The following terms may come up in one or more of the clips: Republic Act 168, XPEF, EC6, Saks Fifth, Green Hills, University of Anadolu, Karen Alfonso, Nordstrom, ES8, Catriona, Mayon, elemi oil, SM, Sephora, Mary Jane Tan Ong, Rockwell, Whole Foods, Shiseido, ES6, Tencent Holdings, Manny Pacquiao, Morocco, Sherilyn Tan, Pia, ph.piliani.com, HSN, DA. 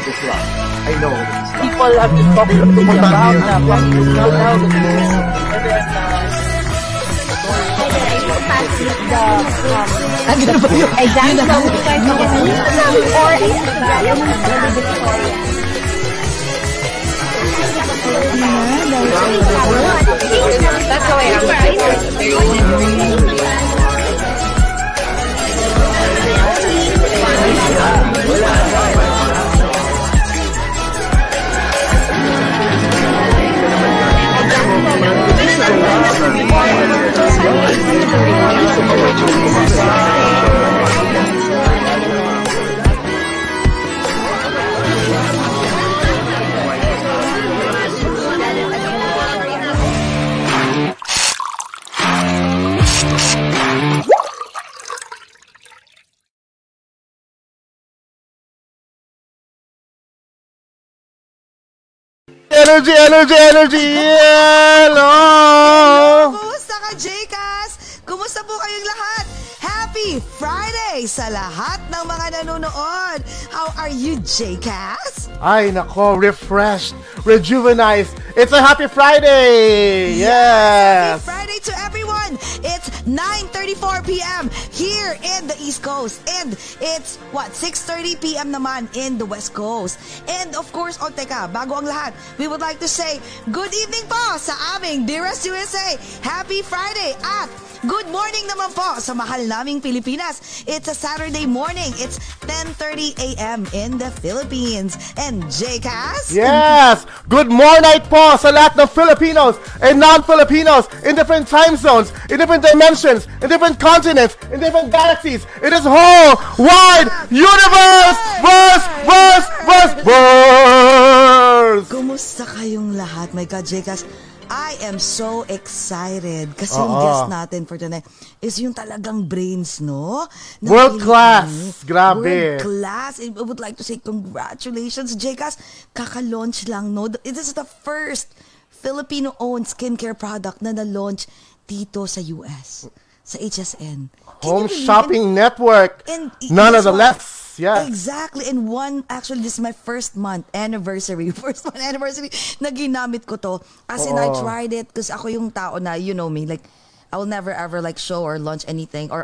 it is wrong. I know it is wrong. People have been talking about that. Energy! Hello! Kumusta ka, Jcas? Kumusta po kayong lahat? Happy Friday sa lahat ng mga nanonood! How are you, Jcas? Ay, nako, refreshed, rejuvenized. It's a happy Friday! Yes! Happy Friday to everyone! It's 9:34 p.m. here in the East Coast. And it's, what, 6:30 p.m. naman in the West Coast. And of course, oh, teka, bago ang lahat, we would like to say, good evening po sa aming dearest USA. Happy Friday at good morning naman po sa mahal naming Pilipinas. It's a Saturday morning. It's 10:30 a.m. in the Philippines. And Jcas? Yes! Good morning po sa lahat ng Filipinos and non-Filipinos in different time zones, in different dimensions, in different continents, in different galaxies, in this whole wide universe! Verse! Kumusta kayong lahat? My God, Jcas, I am so excited kasi yung guest natin for tonight is yung talagang brains, no? World class! Grabe! World class! I would like to say congratulations, Jcas. Kaka-launch lang, no? This is the first Filipino-owned skincare product na na-launch dito sa US, sa HSN. Home Shopping Network, nonetheless. Yes. Exactly. And one, actually, this is my first month anniversary na ginamit ko to. As in, I tried it because ako yung tao na, you know me, like, I will never ever like show or launch anything or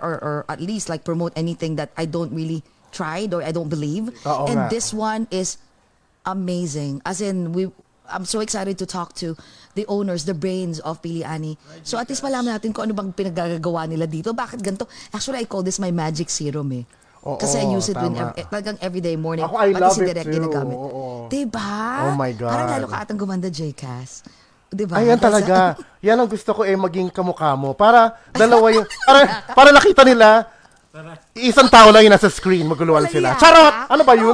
at least like promote anything that I don't really tried or I don't believe. And this one is amazing. As in, I'm so excited to talk to the owners, the brains of Pili Ani. So at least malaman natin kung ano bang pinagagawa nila dito. Bakit ganito? Actually, I call this my magic serum eh. Kasi I use it talagang everyday morning. Ako, I love it too. Diba? Oh my God. Parang lalo ka atang gumanda, Jcas. Diba? Ayan talaga. Yan ang gusto ko eh, maging kamukha mo. Para dalawa yung... Para nakita nila... Isang tao lang yung nasa screen, maguluhan sila. Charot! Ano ba yun?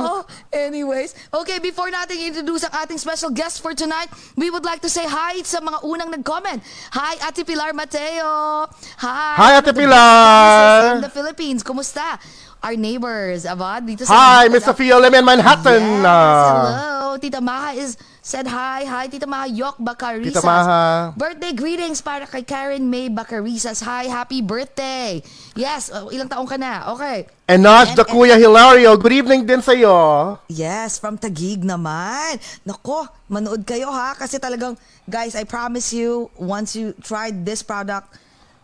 Anyways, okay, before natin introduce ang ating special guest for tonight, we would like to say hi sa mga unang nag-comment. Hi, Ate Pilar Mateo! Hi, Ate Pilar! In the Philippines, kumusta? Our neighbors, aba? Dito sa hi, Miss Sophia Lem in Manhattan! Yes, hello! Tita Maha is... Said hi. Hi, Tita Maha Yok Bacarisas. Tita Maha. Birthday greetings para kay Karen May Bacarisas. Hi, happy birthday. Yes, ilang taong ka na. Okay. Enaj the Kuya Hilario. Good evening din sa'yo. Yes, from Taguig naman. Nako, manood kayo ha. Kasi talagang, guys, I promise you, once you tried this product,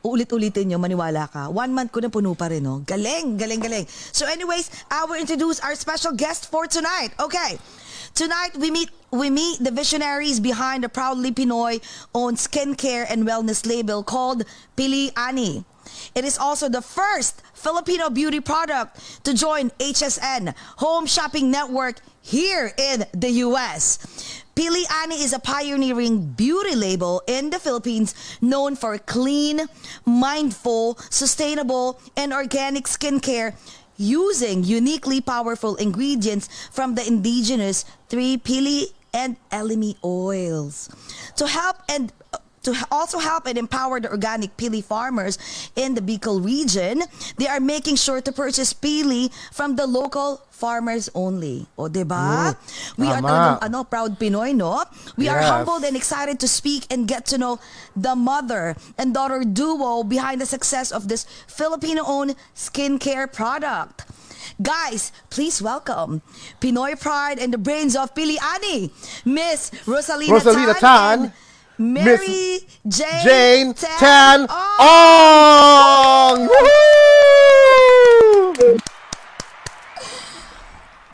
ulit-ulitin nyo, maniwala ka. 1 month ko na puno pa rin, no? Galing, galing, galing. So anyways, I will introduce our special guest for tonight. Okay. Tonight, we meet the visionaries behind the proudly Pinoy-owned skincare and wellness label called Pili Ani. It is also the first Filipino beauty product to join HSN, Home Shopping Network, here in the U.S. Pili Ani is a pioneering beauty label in the Philippines known for clean, mindful, sustainable, and organic skincare using uniquely powerful ingredients from the indigenous 3 pili and elemi oils to also help and empower the organic pili farmers in the Bicol region. They are making sure to purchase pili from the local farmers only. O, diba? We are proud Pinoy, no? We are humbled and excited to speak and get to know the mother and daughter duo behind the success of this Filipino-owned skincare product. Guys, please welcome Pinoy pride and the brains of Pili Ani, Miss Rosalina Tan. Mary Jane Tan Ong. Woohoo!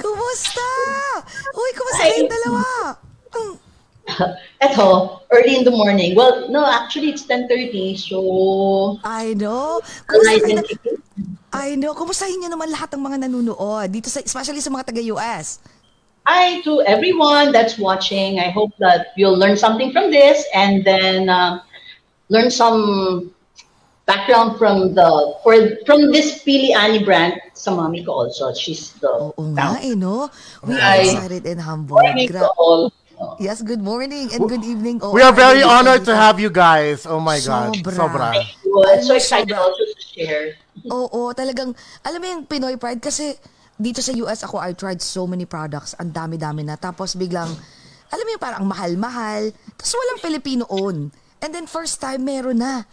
Kumusta? Uy, kumusta kayong dalawa? Eto, early in the morning. Well, no, actually it's 10:30, so... I know. Kumustahin niyo naman lahat ng mga nanunood, dito sa, especially sa mga taga-US. Hi to everyone that's watching. I hope that you'll learn something from this and then learn some background from the from this Pili Ani brand. Sa mommy ko also. She's the founder. No? We are excited and humble. Yes, good morning and good evening. We are very honored to have you guys. Oh my God. Sobra. I'm so excited also to share. Oo, talagang, alam mo yung Pinoy pride kasi... Dito sa US ako, I tried so many products. Ang dami-dami na. Tapos biglang, alam mo yung parang mahal-mahal. Tapos walang Filipino own. And then first time, meron na.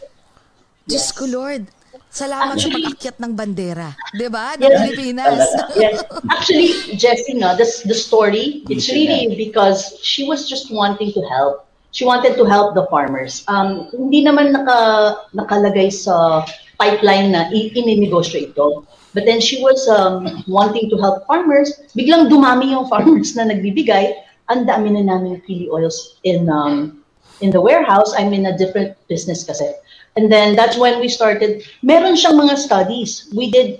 Diyos ko, Lord. Salamat actually, sa pag-akyat ng bandera. Diba? Ng Pilipinas. Yes. Actually, Jessie, no, the story, it's really because she was just wanting to help. She wanted to help the farmers. Hindi naman nakalagay sa pipeline na in-negotiate ito. But then she was wanting to help farmers. Biglang dumami yung farmers na nagbibigay. Ang dami na namin pili oils in the warehouse. I'm in a different business kasi. And then that's when we started. Meron siyang mga studies.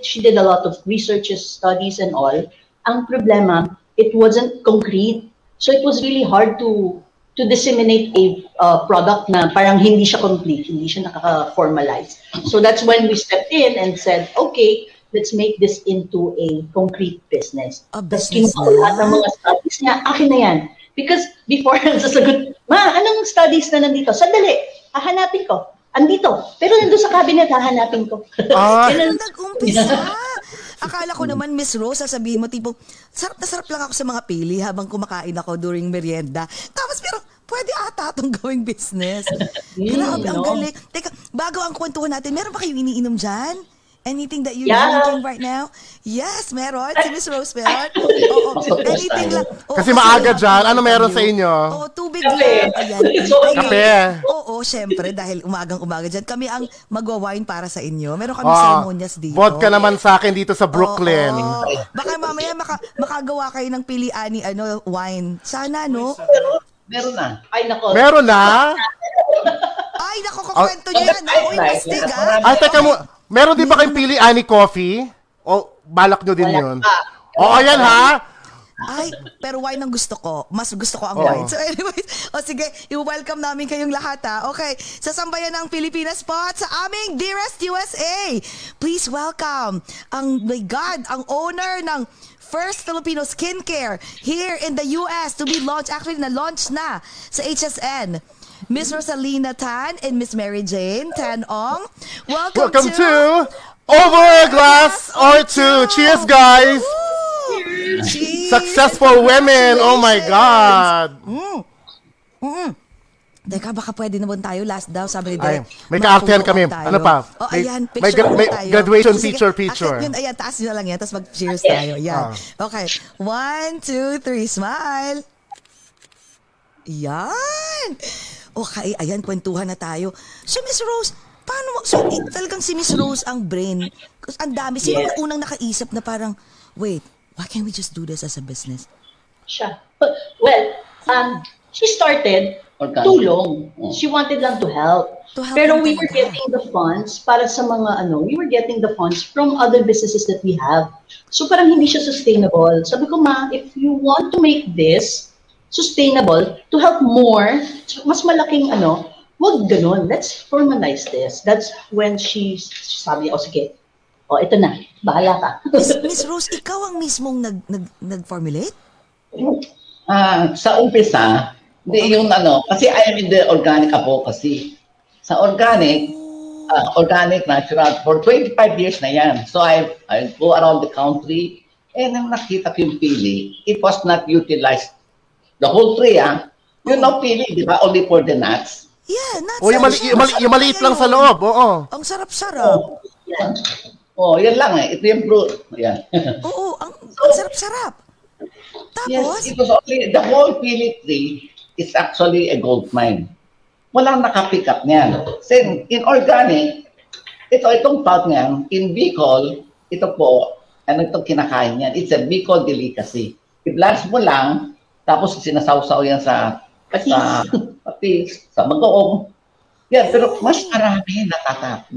She did a lot of researches, studies and all. Ang problema, it wasn't concrete. So it was really hard to disseminate a product na parang hindi siya complete, hindi siya nakaka-formalize. So that's when we stepped in and said, okay, let's make this into a concrete business. A business na? Lahat ng mga studies niya, akin na yan. Because before, sasagot, ma, anong studies na nandito? Sandali, hahanapin ko. Andito. Pero nandun sa cabinet, hahanapin ko. Nag-umpisa. Akala ko naman, Miss Rose, sabihin mo, tipo, sarap na sarap lang ako sa mga pili habang kumakain ako during merienda. Tapos, pero, pwede ata itong gawing business. Grabe, ang galing. Teka, bago ang kwentuhan natin, meron pa kayo iniinom dyan? Anything that you're drinking right now? Yes, meron. Si Miss Rose, meron. Anything lang. Kasi maaga dyan. Ano meron sa inyo? Oo, tubig lang. Kape. Oo, syempre. Dahil umagang-umaga dyan. Kami ang magwa-wine para sa inyo. Meron kami ceremonias dito. Vodka naman sa akin dito sa Brooklyn. Baka mamaya makagawa kayo ng Pili Ani wine. Sana, no? Meron na. Ay, nako. Meron na? Ay, nako, kukwento nyo yan. Uy, mastig, ha? Ay, teka mo. Meron din ba kayong Pili Ani coffee? O balak nyo din yun? Oo, yan ha? Ay, pero wine ang gusto ko. Mas gusto ko ang wine. So anyways, o sige, i-welcome namin kayong lahat ha. Okay, sasambayan ng Pilipinas spot sa aming dearest USA. Please welcome, ang my God, ang owner ng first Filipino skincare here in the US to be launched, actually na-launch na sa HSN. Miss Rosalina Tan and Miss Mary Jane Tan Ong, welcome to Over a Glass or Two. Cheers, guys! Cheers. Successful women! Oh my God! Teka, baka pwede naman tayo last daw, sabi ni Derek. May ka-actian kami. Ano pa? Oh, ayan, picture tayo. May graduation picture. Ayan, taas nyo na lang yan, tapos mag-cheers tayo. Okay, 1, 2, 3, smile! Yan! Okay, ayan, kwentuhan na tayo. So, Miss Rose, paano talagang si Miss Rose ang brain? Kasi ang dami. Sino ang unang nakaisip na parang, wait, why can't we just do this as a business? Siya. Well, she started tulong. She wanted lang to help. Pero we were getting the funds para sa mga ano, we were getting the funds from other businesses that we have. So, parang hindi siya sustainable. Sabi ko, ma, if you want to make this sustainable, to help more, mas malaking ano, wag ganun. Let's formalize this. That's when she sabi, sige, ito na, bahala ka. Miss Rose, ikaw ang mismong nag-formulate? Sa umpisa, hindi yung ano, kasi I am in the organic advocacy. Sa organic, natural, for 25 years na yan. So I go around the country, and nang nakita ko yung pili, it was not utilized. The whole tree, you know, pili, di ba? Only for the nuts. Yeah, nuts. O, yung maliit lang sa loob, oo. Ang sarap-sarap. Oh, yan lang eh. Ito yung fruit. Ayan. Oo, ang sarap-sarap. Tapos? Yes, it was only, the whole pili tree is actually a gold mine. Walang nakapick up niyan. Then, in organic, itong pulp niyan, in Bicol, ito po, ano itong kinakain niyan? It's a Bicol delicacy. I-blanch mo lang, tapos sinasaw-saw yan sa patis, sa bagoong. Yan, pero mas marami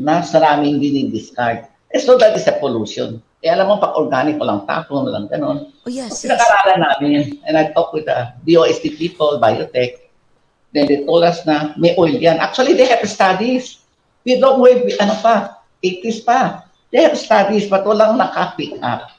mas maraming dinidiscard. Eh, so that is a pollution. Eh, alam mo, pag-organic, walang tapon, walang ganon. Oh, yes, so, pinakaralan namin. And I talked with the DOST people, biotech. Then they told us na may oil yan. Actually, they have studies. We don't wait, ano pa, 80s pa. They have studies, but walang nakapick up.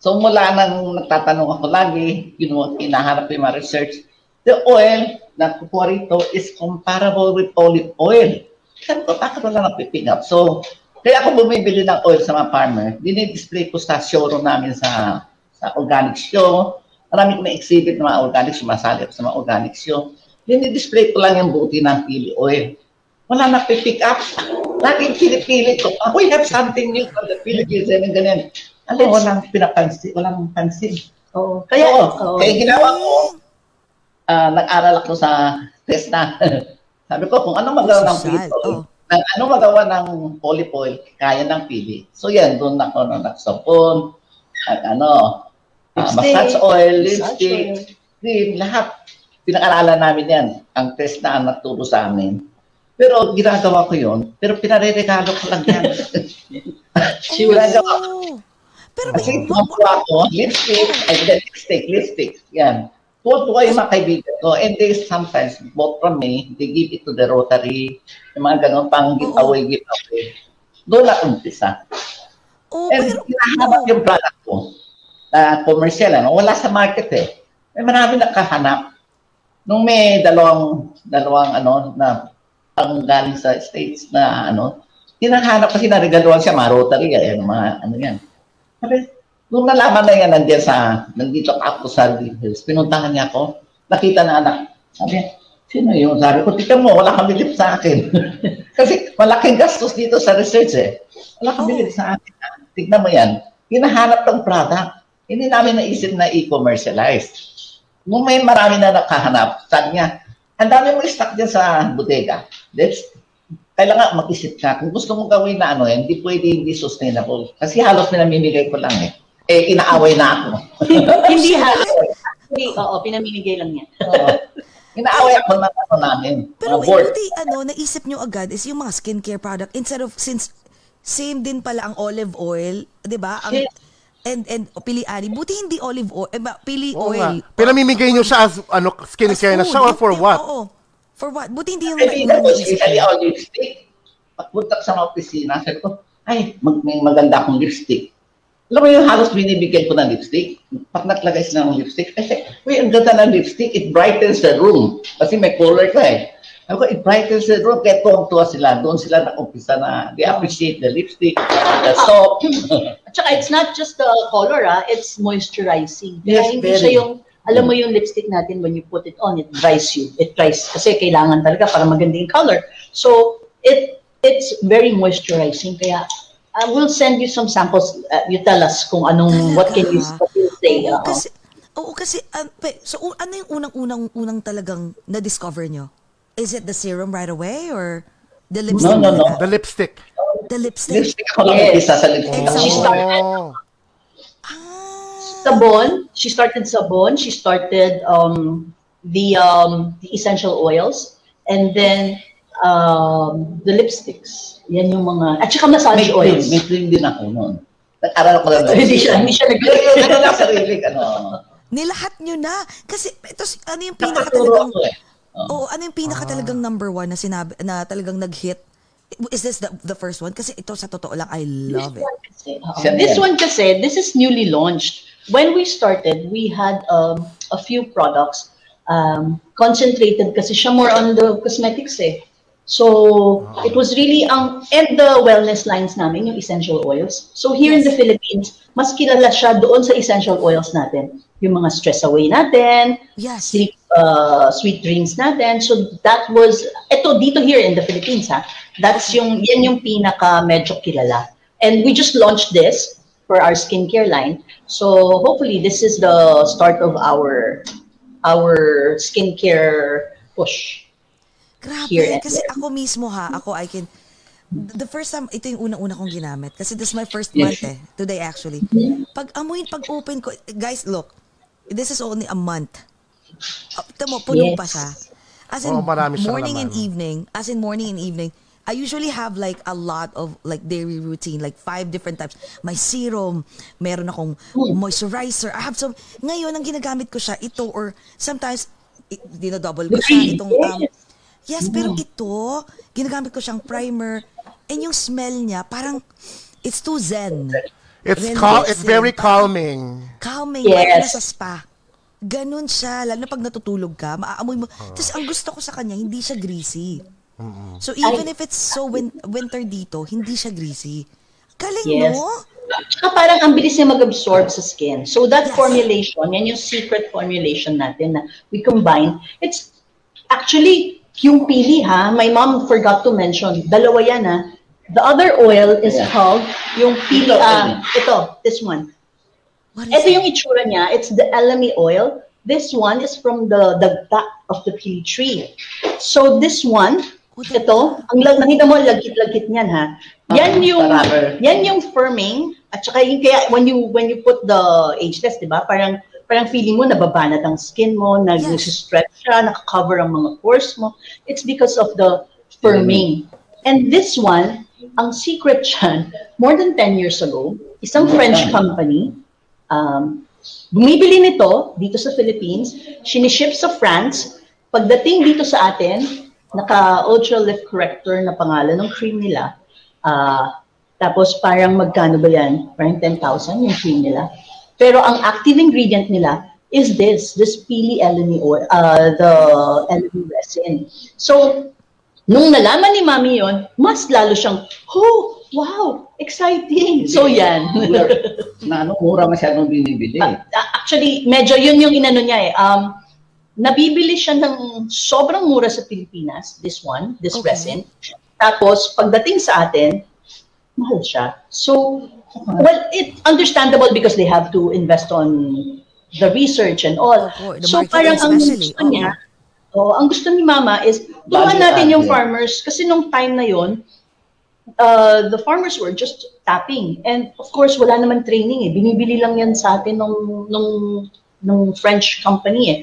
So mula nang nagtatanong ako lagi, you know, inahanap yung mga research, the oil na kukuha rito is comparable with olive oil. Sabi ko, bakit wala nang picking up? So, kaya ako bumibili ng oil sa mga farmer, dinidisplay ko sa showroom namin sa organic show. Marami ko na exhibit ng mga organic, sumasali sa mga organic show. Dinidisplay ko lang yung buti ng pili oil. Wala nang pick up. Laging pili-pili ko. We have something new from the Philippines and ganyan. Alam, walang pinapansin, walang pansin. Oo. Kaya, kaya ginawa ko, nag-aral ako sa Tesla. Sabi ko, kung anong magawa ng pili oil, anong magawa ng olive oil, kaya ng pili. So yan, doon ako nagsapon, massage oil, lipstick, cream, lahat. Pinakaralan namin yan. Ang Tesla ang nagturo sa amin. Pero ginagawa ko yun. Pero pinareregalo ko lang yan. Pero kasi tuwa ko, lipstick. Yan. Tuwa yung mga kaibigan ko. And they sometimes bought from me. They give it to the Rotary. Yung mga ganun pang giveaway. Doon na umpisa. And hinahanap yung product ko. Commercial, ano? Wala sa market eh. May marami nakahanap. Nung may dalawang ano na ang galing sa States na ano, hinahanap kasi narigaluan siya, mga Rotary, ayan, mga ano yan. Sabi, nung nalaman na yan, nandito ako sa Green Hills, pinuntahan niya ako, nakita na anak. Sabi, sino yun? Sabi ko, tika mo, wala kang bilip sa akin. Kasi malaking gastos dito sa research eh. Wala kang bilip sa akin. Tignan mo yan, hinahanap ng product. Hindi namin naisip na i-commercialize. Nung may marami na nakahanap, sabi niya, ang dami mo i-stack dyan sa bodega. Kailangan mag-isip ka. Kung gusto mong gawin na ano yan, hindi pwede hindi sustainable. Kasi halos pinamimigay ko lang eh. Eh, inaaway na ako. Hindi halos. Hindi, oo, pinamimigay lang yan. Inaaway ako na ako namin. Pero hindi, naisip nyo agad is yung mga skincare product. Instead of, since same din pala ang olive oil, di ba? And pili ani, buti hindi olive oil, pili oil. Pinamimigay nyo siya as skincare na siya or for what? Oo. For what? Buti hindi yung... Ay, pinag ko siya yung lipstick. Pagpunta sa mga opisina, sabi ko, ay, may maganda akong lipstick. Alam mo yung halos binibigyan ko ng lipstick? Pag naglagay sila ng lipstick, ay, wait, ang ganda ng lipstick, it brightens the room. Kasi may color ka eh. Sabi ko, it brightens the room. Kaya tuwang-tuwa sila. Doon sila nag-umpisa na they appreciate the lipstick, the soap. At saka, it's not just the color, it's moisturizing. Yes, hindi siya yung, alam mo yung lipstick natin, when you put it on, it dries you. It dries. Kasi kailangan talaga para maganda yung color. So, it's very moisturizing. Kaya, I will send you some samples. You tell us kung anong, what can you say. Oo, kasi, so ano yung unang talagang na-discover nyo? Is it the serum right away or the lipstick? No. The lipstick. The lipstick? Lipstick ako lang mag-isa sa lipstick. She started. Sabon. She started sabon. She started the essential oils. And then the lipsticks. Yan yung mga... At saka massage oils. May cream din ako noon. Nag-aral ko lang. Hindi siya nag-aral. Ano lang sarili. Nilahat nyo na. Kasi ito, ano yung pinaka talagang... Oo, ano yung pinaka talagang number one na sinabi, na talagang nag-hit? Is this the first one? Kasi ito sa totoo lang, I love it. This one kasi, this is newly launched. When we started, we had a few products. Concentrated kasi siya more on the cosmetics eh. So, it was really, and the wellness lines namin, yung essential oils. So, here in the Philippines, mas kilala siya doon sa essential oils natin. Yung mga stress away natin, sleep, sweet dreams natin. So, that was, eto dito here in the Philippines ha, that's yung, yan yung pinaka medyo kilala. And we just launched this for our skincare line. So hopefully this is the start of our skincare push. Grabe, here kasi there. Ako mismo ha, ako I can, the first time, ito yung una-una kong ginamit. Kasi this is my first month eh, today actually. Pag open ko, guys look, this is only a month. Ito mo, puno pa siya. As in, morning and evening, I usually have like a lot of like daily routine, like 5 different types. My serum, meron akong moisturizer. I have some, ngayon ang ginagamit ko siya, ito or sometimes, dinodouble ko siya, itong, yes, pero ito, ginagamit ko siyang primer and yung smell niya, parang, it's too zen. It's very calming. Calming, like nasa spa. Ganun siya, lalo na pag natutulog ka, maaamoy mo. Tapos ang gusto ko sa kanya, hindi siya greasy. So even if it's so winter dito, hindi siya greasy. Galing no? Tsaka parang ang bilis niya mag-absorb sa skin. So that formulation, yan yung secret formulation natin na we combine. It's actually yung pili ha, my mom forgot to mention, dalawa yan ha. The other oil is called yung pili, ito, this one. Ito yung itsura niya, it's the elemi oil. This one is from the back of the pili tree. So this one, ito, ang nakita mo, lagkit-lagkit niyan ha. Yan yung firming, at saka yung kaya, when you put the age test, di ba? Parang feeling mo, nababanat ang skin mo, nag-stretch siya, nakakover ang mga pores mo. It's because of the firming. And this one, ang secret siya, more than 10 years ago, isang French company, bumibili nito dito sa Philippines, siniship sa France, pagdating dito sa atin, naka-ultra lift corrector na pangalan ng cream nila. Tapos parang magkano ba yan? Parang 10,000 yung cream nila. Pero ang active ingredient nila is this pili elemi oil, the elemi resin. So, nung nalaman ni Mami yon, mas lalo siyang, oh, wow, exciting. So yan. Mura masyadong binibili. Actually, medyo yun yung inano niya eh. Nabibili siya ng sobrang mura sa Pilipinas, this resin. Tapos, pagdating sa atin, mahal siya. So, well, it's understandable because they have to invest on the research and all. So, parang ang gusto niya, ang gusto ni Mama is, tulungan natin yung farmers kasi nung time na yon, the farmers were just tapping. And of course, wala naman training eh. Binibili lang yan sa atin nung French company eh.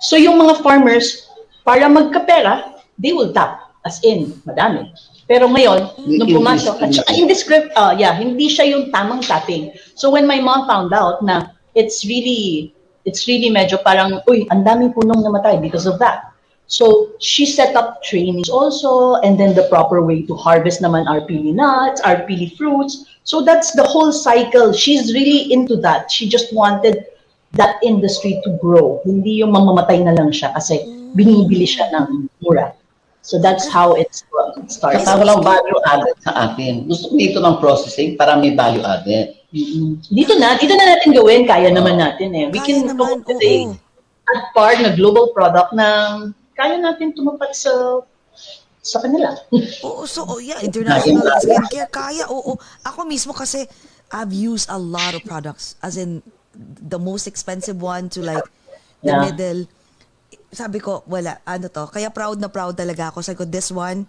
So yung mga farmers, para magkapera, they will tap. As in, madami. Pero ngayon, nung pumasok, at saka indescript, hindi siya yung tamang tapping. So when my mom found out na it's really medyo parang, uy, ang daming punong namatay because of that. So she set up trainings also, and then the proper way to harvest naman our pili nuts, our pili fruits. So that's the whole cycle. She's really into that. She just wanted that industry to grow. Hindi yung mamamatay na lang siya kasi binibili siya ng mura. So that's how it's started. Kasi walang value added sa atin. Gusto ko dito ng processing para may value added. Dito na natin gawin. Kaya naman natin eh. We can go today at par na global product ng kaya natin tumapat sa kanila. International skincare, kaya, Ako mismo kasi I've used a lot of products. As in, the most expensive one to like the middle. Sabi ko, wala, ano to. Kaya proud na proud talaga ako. Sabi ko, this one,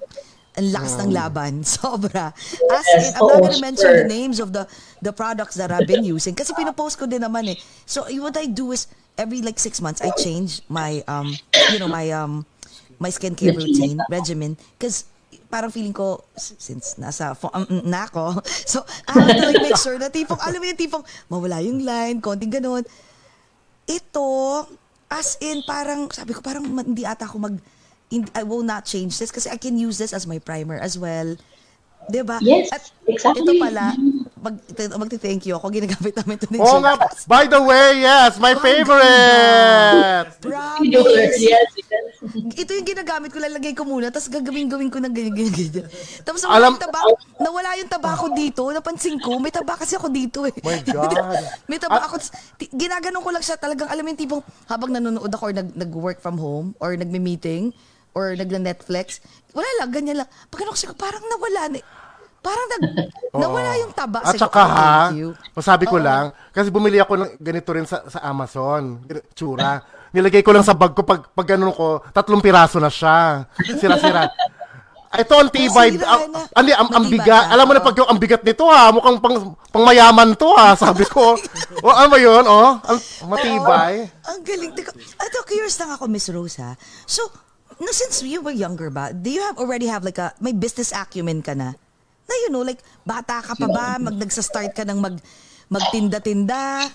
ang lakas ng laban. Sobra. As in, I'm not gonna mention the names of the products that I've been using. Kasi pinapost ko din naman eh. So what I do is, every like 6 months I change my my skincare regimen because parang feeling ko since nasa na ako, so I have to like make sure na tipong alam mo yung tipong mawala yung line, konting ganun. Ito as in parang sabi ko parang hindi ata ako I will not change this kasi I can use this as my primer as well. Diba? Yes, at exactly. Ito pala, magti-thank you ako, ginagamit namin ito ni Jake. By the way, yes, my favorite! Promise! Yes. Ito yung ginagamit ko, lalagay ko muna, tapos gagawin ko ng ganyan. Tapos nawala yung tabako dito, napansin ko, may taba kasi ako dito eh. My God! May taba ako, ginaganon ko lang siya talagang, alam mo yung tipong, habang nanonood ako or nag-work from home, or nagme-meeting, or nagna-Netflix, wala lang, ganyan lang. Pag ano kasi ko, parang nawala na. Parang nawala yung taba. At saka ha, masabi ko lang, kasi bumili ako ng ganito rin sa Amazon, tsura. Nilagay ko lang sa bag ko, pag ganun ko, 3 piraso na siya. Sira-sira. Ito ang tibay. Ang bigat. Alam mo na pag yung ang bigat nito ha, mukhang pangmayaman to ha, sabi ko. O ano ba yun? Oh, matibay. Ang galing. Ito, curious lang ako, Miss Rose ha. So, since you were younger ba, do you already have like may business acumen ka na? Na you know, like, bata ka pa ba? Nagsastart ka ng magtinda-tinda?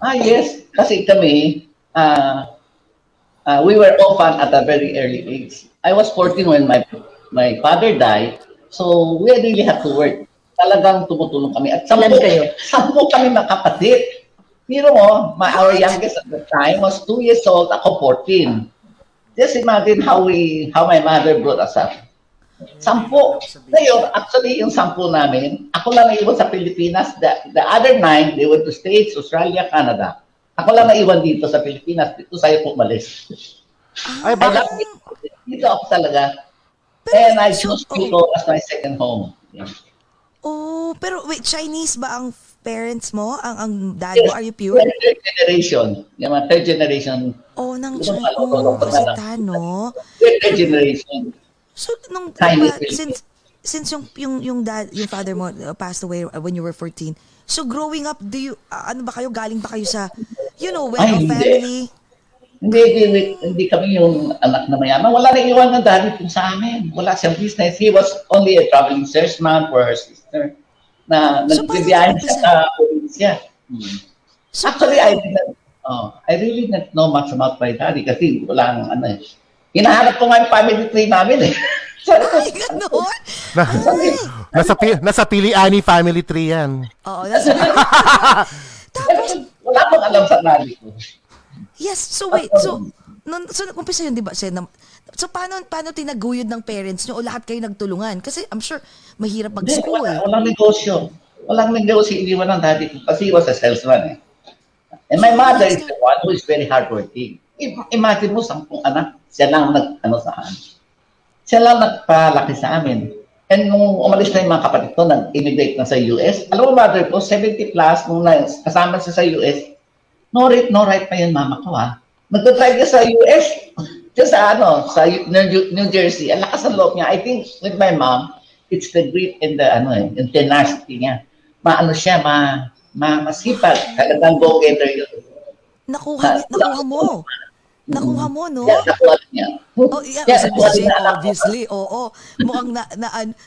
Ah, yes. Kasi kami, we were orphan at a very early age. I was 14 when my father died. So, we really had to work. Talagang tumutulong kami. At sampo kami makapatid. Pero, our youngest at the time was 2 years old. Ako, 14. Just imagine how my mother brought us up. 10. Ngayon, actually, yung 10 namin, ako lang naiwan sa Pilipinas. The other 9, they went to States, Australia, Canada. Ako lang naiwan dito sa Pilipinas. Dito sa'yo po malis. Ay, baka. Dito ako talaga. And I chose Bicol as my second home. Oh, pero wait, Chinese ba ang parents mo? Ang dad mo? Are you pure? Third generation. Yung third generation. Oh, nang China. Oh, Positano. Third generation. So nung since yung father mo passed away when you were 14. So growing up, do you ano ba kayo, galing ba kayo sa well-off family? Hindi kami yung anak na mayaman. Wala na iwan ng daddy po sa amin. Wala siyang business. He was only a traveling salesman for her sister na nagbibiyahe siya sa probinsya. Actually, I really didn't know much about my daddy kasi walang ano. Hinahanap ko nga yung family tree namin eh. Ay, gano'n? Nasa Pili Ani family tree yan. Oo, nasa Pili Ani. Wala akong alam sa daddy ko. Yes, so wait, so umpisa yun, di ba? So, paano tinaguyod ng parents nyo o lahat kayo nagtulungan? Kasi I'm sure, mahirap mag-school. Walang negosyo. Walang negosyo, iniwan ng daddy ko kasi he was a salesman eh. And my mother is the one who is very hardworking. Imagine mo, 10 anak, siya lang nagpalaki sa amin. And nung umalis na yung mga kapatid ko, nag-immigrate na sa US, alam mo, mother ko, 70 plus, nung kasama siya sa US, no right pa yun, mama ko ha. Nag-try niya sa US, sa New Jersey, ang lakas ng loob niya. I think with my mom, it's the grit and the tenacity niya. Maano siya, masipag, talagang go-getter yun. Nakuha mo, no? Yeah, nakuha niya. Oh, yeah, yeah, obviously, oo. Mukhang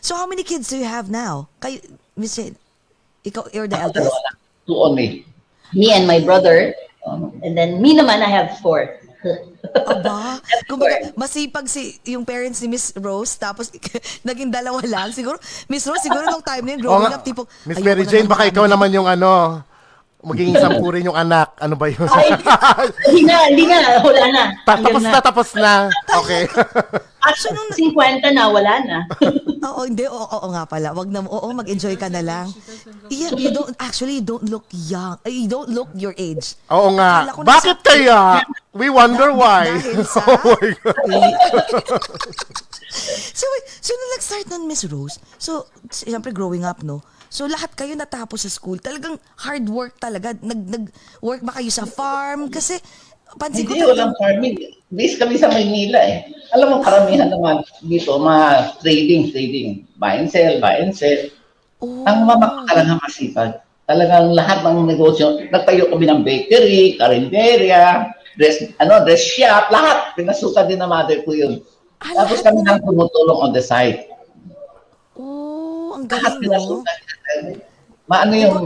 so how many kids do you have now? Kayo, Miss Jane, ikaw, you're the eldest? 2 only. Me and my brother, and then me naman, I have 4. Aba, kumbaga, masipag yung parents ni Miss Rose, tapos naging 2 lang. Siguro, Miss Rose, siguro nung time na yun, growing up, tipong, Miss Mary Jane, baka ikaw naman yung magiging 10 rin yung anak. Ano ba yun? Ay, hindi na. Wala na. Tapos na. Okay. Actually, 50 na, wala na. Oo, hindi. Oo nga pala. Wag na, oo, mag-enjoy ka na lang. Yeah, you don't look young. You don't look your age. Oo nga. Bakit kaya? We wonder why. Oh my God. So, nung nag-start nun, Miss Rose, so, siyempre, growing up, no? So, lahat kayo natapos sa school. Talagang hard work talaga. Nag-work ba kayo sa farm? Kasi, pansin ko... Hindi, walang farming. Based kami sa Manila eh. Alam mo, karamihan naman dito, mga trading. Buy and sell. Oh. Ang mamakakarang masipag. Talagang lahat ng negosyo. Nagtayo kami ng bakery, karinderya, dress shop, lahat. Pinasuka din na mother ko yun. Tapos kami nang tumutulong on the side. Oh, ang galing mo. Maano yung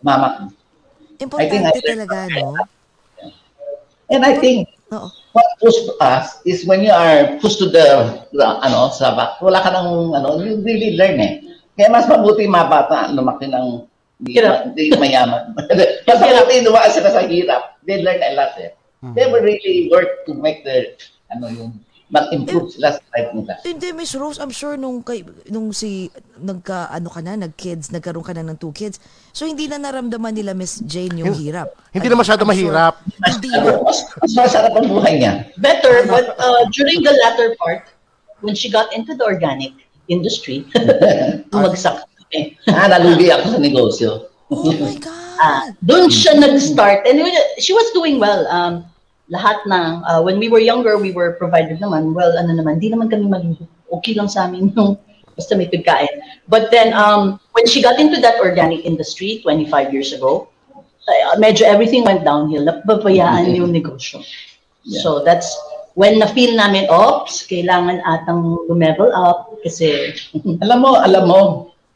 mama. Importante talaga, no? And I think what pushed us is when you are pushed to the sabak, wala ka ng you really learn eh. Kaya mas mabuti mabata, lumaki ng hindi mayaman. Mas mabuti lumaan sila sa hirap. They learn a lot eh. They will really work to make their mag-improve sila sa life nila. Hindi, Miss Rose, I'm sure nung nagka-kids, nagkaroon ka na ng 2 kids, so hindi na naramdaman nila, Miss Jane, yung hirap. Hindi na masyado mahirap. Hindi na. Mas masarap ang buhay niya. Better, but during the latter part, when she got into the organic industry, tumagsak. Nalugi ako sa negosyo. Oh my God! Doon siya nag-start. And she was doing well. Lahat na, when we were younger, we were provided naman. Well, ano naman, di naman kami malugi. Okay lang sa amin yung basta may pagkain. But then, when she got into that organic industry 25 years ago, medyo everything went downhill. Napabayaan yung negosyo. Yeah. So that's when na-feel namin, oops, kailangan atang level up kasi... alam mo,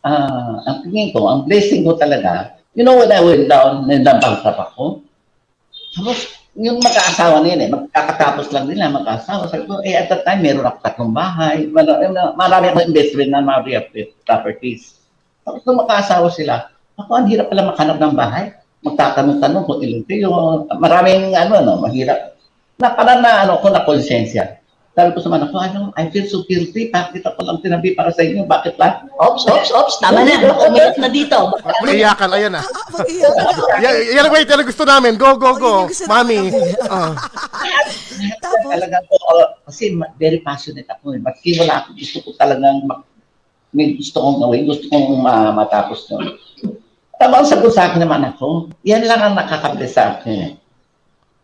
ang tingin ko, ang blessing ko talaga, you know when I went down, nabangtap ako, tapos yung mag-aasawa na yun eh, magkakatapos lang nila, mag-aasawa. Sabi ko, eh at that time, meron ako 3 bahay, marami akong investment na marami akong properties. Tapos nung mag-aasawa sila, ako, ang hirap pala makanap ng bahay. Magtatanong-tanong kung ilang kayo, maraming mahirap. Na parang na ko na konsensya. Sabi ko sa man ako, I feel so guilty. Bakit ako lang tinabi para sa inyo? Bakit lang? Ops. Tama na. Umiyak na dito. Iyakan. Ayan na. Yan ang wait. Yan ang gusto namin. Go. Mami. Talagang ko, kasi very passionate ako. Ba't kaya wala ako. Gusto ko talagang, may gusto kong gawin. Gusto kong matapos nun. Tama ang sagot sa akin naman ako. Yan lang ang nakakabli sa akin.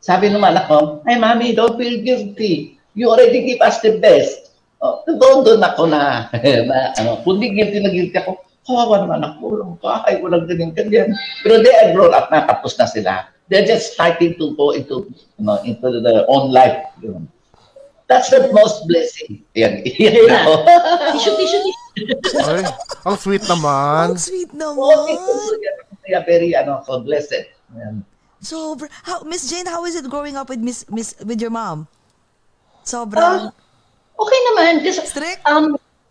Sabi naman ako, ay mami, don't feel guilty. You already give us the best. Oh, doon ako na, kundi guilty ako. Kawawa naman ako. Ay, walang ganyan. Pero they are grown up na, tapos na sila. They're just starting to go into their own life. That's the most blessing. Yan. Yan na. Ay, ang sweet naman. Ang sweet naman. Very blessed. Yan. So, how, Miss Jane, how is it growing up with with your mom? Sobrang okay naman. Strict?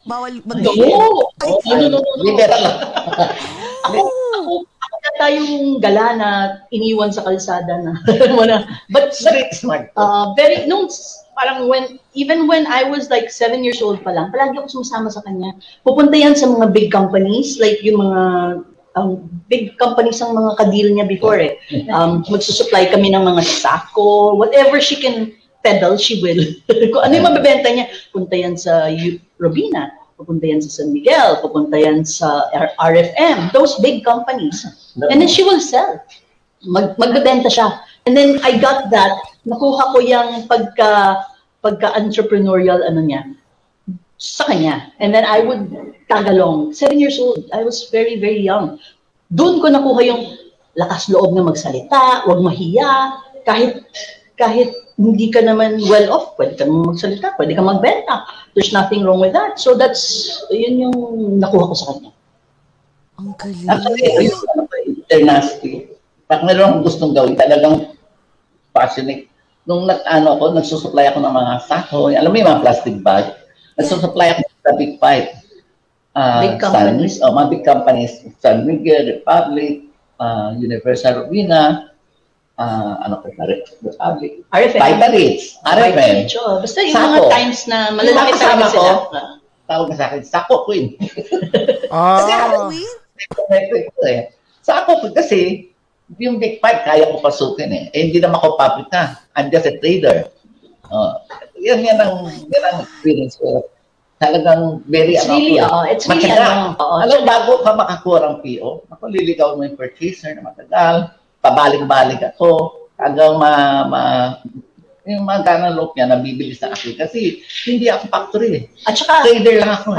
Bawal mag-iing? No. Liberal. Ako yata yung gala na iniwan sa kalsada na. But strict. Very, parang even when I was like 7 years old pa lang, palagi ako sumasama sa kanya. Pupunta yan sa mga big companies, like yung mga... ang big companies ang mga ka-deal niya before eh. Magsusupply kami ng mga sako, whatever she can peddle, she will. Kung ano yung mabibenta niya, punta yan sa Robina, pupunta yan sa San Miguel, pupunta yan sa RFM, those big companies. And then she will sell. Magbibenta siya. And then I got that, nakuha ko yung pagka-entrepreneurial niya sa kanya. And then I would tagalong. 7 years old. I was very, very young. Doon ko nakuha yung lakas loob na magsalita, huwag mahiya, kahit hindi ka naman well-off, pwede ka magsalita, pwede ka magbenta. There's nothing wrong with that. So that's, yun yung nakuha ko sa kanya. Ang galing. Actually, internasty. Parang meron akong gustong gawin. Talagang passionate. Nung nagsusupply ako ng mga sako, alam mo yung mga plastic bag, nagsusupply ako sa Big Five. Big companies. Mga big companies. San Miguel, Republic, Universal Robina, Republic. RFM. Vitarates. RFM. Basta yung mga times na malalaki sa akin sila. Tawag ka sa akin, Sako Queen. Kasi Halloween? Sako Queen kasi, yung Big Five, kaya ko pasukin eh. Eh, hindi naman ako public na. I'm just a trader. Yan ang experience ko. Talagang very it's really alam, bago ka makakuha ng PO, ako liligaw mo yung purchaser na matagal, pabalik-balik ako, hanggang yung mga ganang loob niya, nabibilis na ako. Kasi hindi ako factory. At saka, trader lang ako.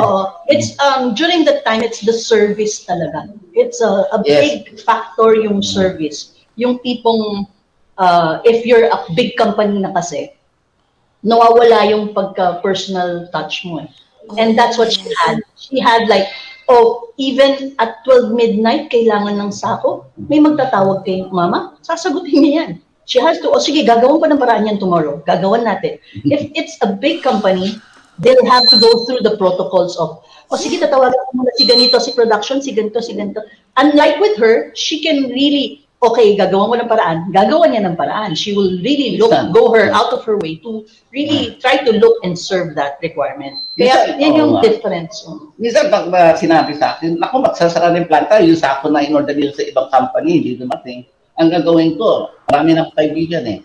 It's, during that time, it's the service talaga. It's a big factor yung service. Yung tipong, if you're a big company na kasi, nawawala yung pagka-personal touch mo eh. And that's what she had. She had like, even at 12 midnight, kailangan ng sako, may magtatawag kay mama, sasagutin niya yan. She has to, sige, gagawin pa ng paraan yan tomorrow. Gagawin natin. If it's a big company, they'll have to go through the protocols of, sige, tatawagan ko muna si ganito, si production, si ganito, si ganito. Unlike with her, she can really, gagawin mo ng paraan. Gagawan niya ng paraan. She will really go her out of her way to really try to look and serve that requirement. Kaya yan yung difference. Minsan, pag sinabi sa akin, ako magsasara ng planta, yung sako na in-order nila sa ibang company, hindi dumating. Ang gagawin ko, marami ng kaibigan eh.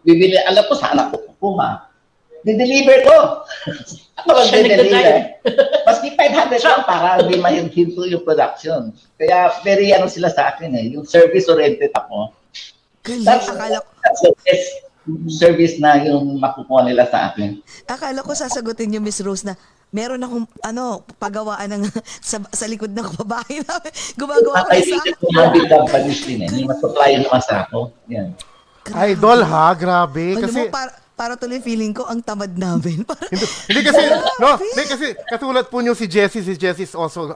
Bibili, alam ko, sana ko kukuha. Dideliver ko. Ako mag-deliver. Maski 500 lang para hindi ma-hinto yung production. Kaya very ano sila sa akin eh. Yung service-oriented ako. That's the best service na yung makukuha nila sa akin. Akala ko sasagutin yung Miss Rose na meron akong ano, pagawaan ng, sa likod ng babae namin. Gumagawa ko sa akin. Yung big companies din eh. Yung masupplyan naman sa ako. Yan. Idol ha, grabe. Kasi... Para tuloy feeling ko ang tamad namin. Hindi kasi, no, hindi kasi katulad po niyo si Jessie. Si Jessie is also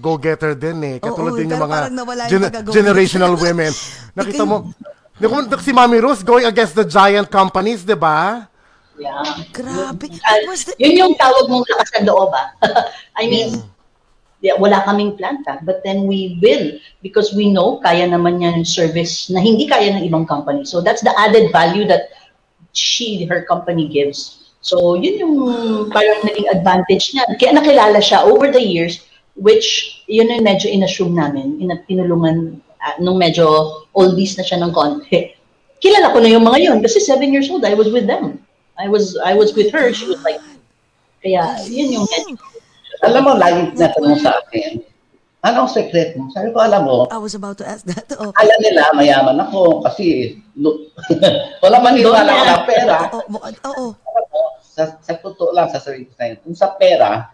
go-getter din eh. Katulad din yung mga generational women. Nakita mo, si Mami Rose going against the giant companies, di ba? Yeah. Grabe. Yun yung tawag mong lakas ng loob ah. I mean, wala kaming planta, but then we will because we know kaya naman yan yung service na hindi kaya ng ibang company. So that's the added value that her company gives. So yun yung parang naging advantage niya. Kaya nakilala siya over the years, which yun yung medyo inassume namin, tinulungan nung medyo oldies na siya ng konti. Kilala ko na yung mga yun kasi 7 years old, I was with them. I was with her, she was like, kaya yun yung medyo. Alam mo, lagi natanong sa akin, anong secret mo? Sabi ko, alam mo, I was about to ask that. Oh. Alam nila, mayaman ako kasi wala maniwala ko ng pera. Sa totoo lang, sasabihin ko sa'yo, kung sa pera,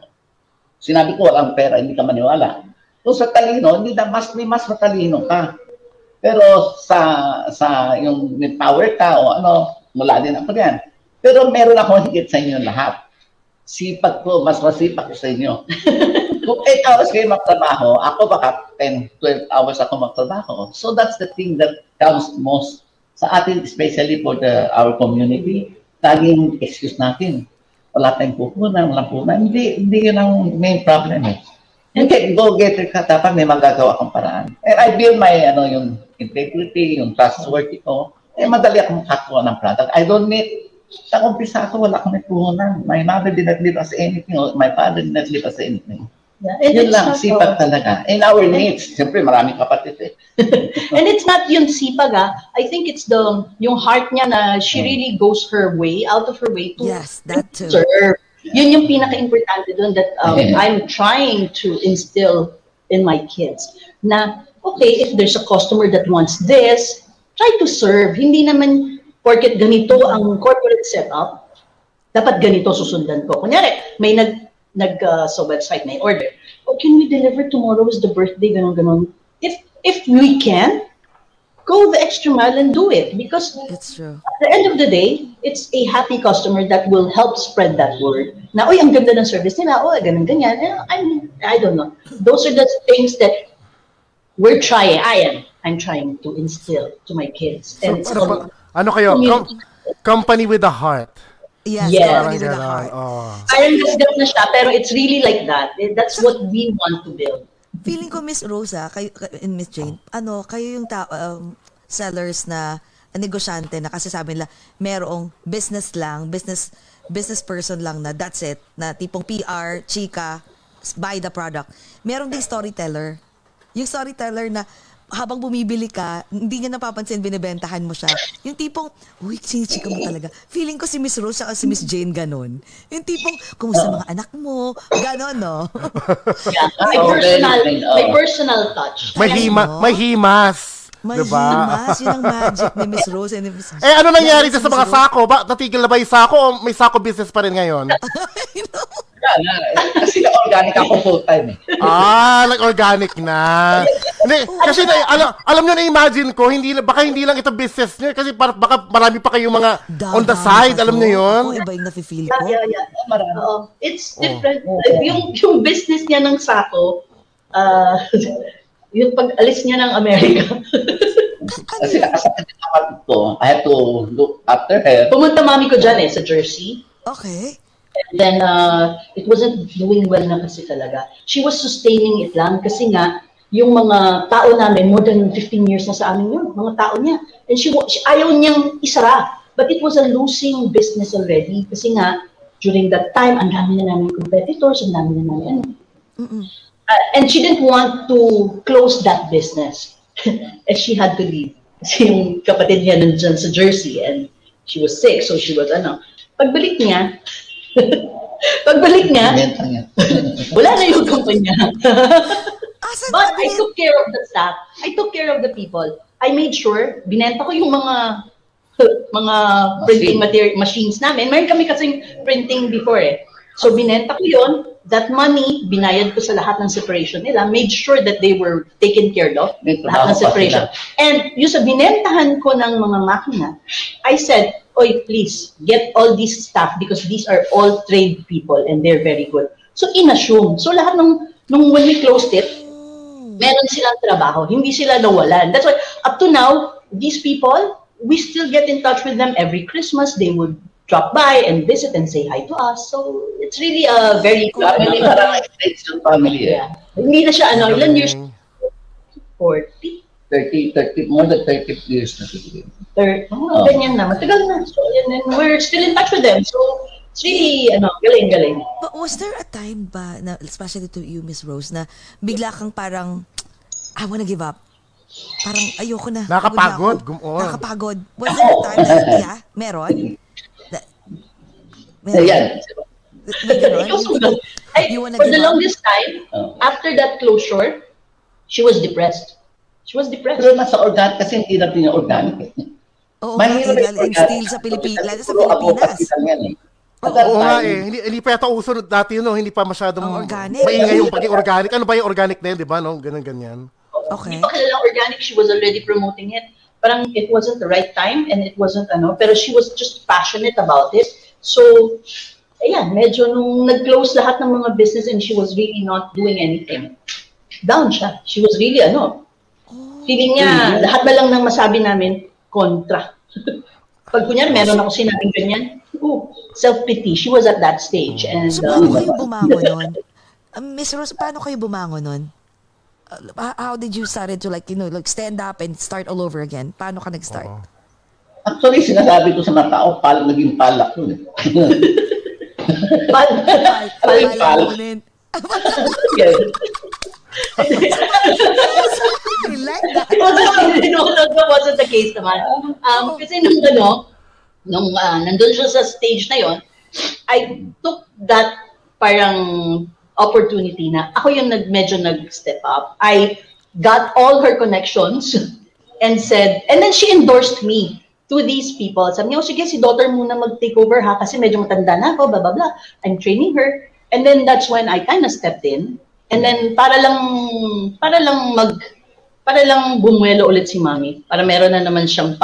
sinabi ko walang pera, hindi ka maniwala. Kung sa talino, hindi na mas matalino ka. Pero sa yung may power ka o ano, wala din ako yan. Pero meron ako higit sa inyo lahat. Sipag ko, mas masipag ko sa inyo. Kung 8 hours kayo magtrabaho, ako baka 10-12 hours ako magtrabaho. So that's the thing that counts most sa atin, especially for our community. Taging excuse natin. Wala tayong pupunan, wala pupunan. Hindi yun ang main problem eh. Okay, go-getter ka, tapang may magagawa kang paraan. And I build my, yung integrity, yung trustworthy ko. Eh, madali akong katuwa ng product. I don't need sa kumpisa ako, wala akong nagpuhunan. My mother did not leave us anything. My father did not leave us anything. Yeah, yun lang, sipag talaga. In our needs, siyempre maraming kapatid eh. And it's not yung sipag ah. I think it's yung heart niya na she really goes her way, out of her way to serve. Yun yung pinaka-importante doon that I'm trying to instill in my kids. Na, okay, if there's a customer that wants this, try to serve. Hindi naman... Porket ganito ang corporate setup, dapat ganito susundan ko. Kunyari, may sa website, may order. Oh, can we deliver tomorrow is the birthday, ganun, ganun. If we can, go the extra mile and do it. Because at the end of the day, it's a happy customer that will help spread that word. Na, oy, ang ganda ng service nila, oh, ganun, ganyan. I don't know. Those are the things that we're trying. I'm trying to instill to my kids. And so, ano kayo? Company with a heart. Yes, company with a heart. Parang nasdam na siya, pero it's really like that. That's what we want to build. Feeling ko, Miss Rosa and Miss Jane, ano, kayo yung sellers na negosyante na kasi sabi nila, merong business lang, business person lang na that's it, na tipong PR, chika, buy the product. Merong ding storyteller. Yung storyteller na, habang bumibili ka, hindi niya napapansin, binibentahan mo siya. Yung tipong, uy, chika mo talaga. Feeling ko si Miss Rose at si Miss Jane ganon. Yung tipong, kumusta mga anak mo? Ganon, no? Yeah, my personal touch. May himas. May himas. Yun ang magic ni Miss Rose and Miss Jane. Eh, ano nangyari sa mga sako? Natigil na ba yung sako o may sako business pa rin ngayon? I know. Kasi na-organic ako full time eh. Ah, nag-organic na. Kasi alam nyo na-imagine ko, baka hindi lang ito business nyo, kasi baka marami pa kayong mga on the side, alam nyo yun? Oo, iba yung nafe-feel ko. It's different. Yung business niya ng sako, yung pag-alis niya ng Amerika. Kasi nakasakit na mami ko, I have to look after her. Pumunta mami ko dyan eh, sa Jersey. Okay. And then, it wasn't doing well na kasi talaga. She was sustaining it lang kasi nga, yung mga tao namin, more than 15 years na sa amin yun, mga tao niya. And ayaw niyang isara. But it was a losing business already kasi nga, during that time, ang dami na namin competitors, ang dami na namin. And she didn't want to close that business. And she had to leave. Kasi yung kapatid niya nandyan sa Jersey and she was sick, so she was, Pagbalik niya, wala na yung kumpanya. But I took care of the staff. I took care of the people. I made sure, binenta ko yung mga printing machines namin. Mayroon kami kasing printing before eh. So binenta ko yun. That money, binayad ko sa lahat ng separation nila. Made sure that they were taken care of. Lahat ng separation. And yung sa binentahan ko ng mga makina, I said, oy, please, get all these staff because these are all trained people and they're very good. So inassume. So lahat nung when we closed it, meron silang trabaho. Hindi sila nawalan. That's why up to now, these people, we still get in touch with them every Christmas. They would drop by and visit and say hi to us. So it's really a very cool family. Yeah. Hindi na siya ano, ilan years? 40? More than 30 years na siya. Ganyan na. Matagal na. So, and we're still in touch with them. So it's really, ano, galing. But was there a time ba, na, especially to you, Miss Rose, na bigla kang parang, I wanna give up? Parang ayoko na. Nakapagod. Nakapagod. Was there a time that, yeah, meron? Ayan. For the longest time, after that closure, she was depressed. Pero nasa organic, kasi hindi natin yung organic. Oo, and still sa Pilipinas. Oo nga eh. Hindi pa yata uso dati yun, hindi pa masyadong maingay yung pagiging organic. Ano ba yung organic na yun, di ba? Ganyan-ganyan. Hindi pa kilalang organic, she was already promoting it. Parang it wasn't the right time and it wasn't ano, pero she was just passionate about it. So, ayan, medyo nung nag-close lahat ng mga business and she was really not doing anything, down siya. She was really, ano, feeling niya, lahat na lang nang masabi namin, kontra. Pag kunyan, meron ako sinabing ganyan, self-pity. She was at that stage. And, so, paano kayo bumangon nun? Miss Rose, paano kayo bumangon nun? How did you started to like, you know, like stand up and start all over again? Paano ka nag-start? Actually, sinasabi ko sa mga tao, naging palak ko. Palak. I like that. That wasn't the case naman. Kasi nung ano, nung nandun siya sa stage na yon, I took that parang opportunity na ako yung medyo nag-step up. I got all her connections and said, and then she endorsed me to these people. Sabi niya, sige, si daughter muna mag-takeover ha, kasi medyo matanda na ako, blah, blah, blah. I'm training her. And then that's when I kind of stepped in. And then para lang bumuelo ulit si Mami. Para meron na naman siyang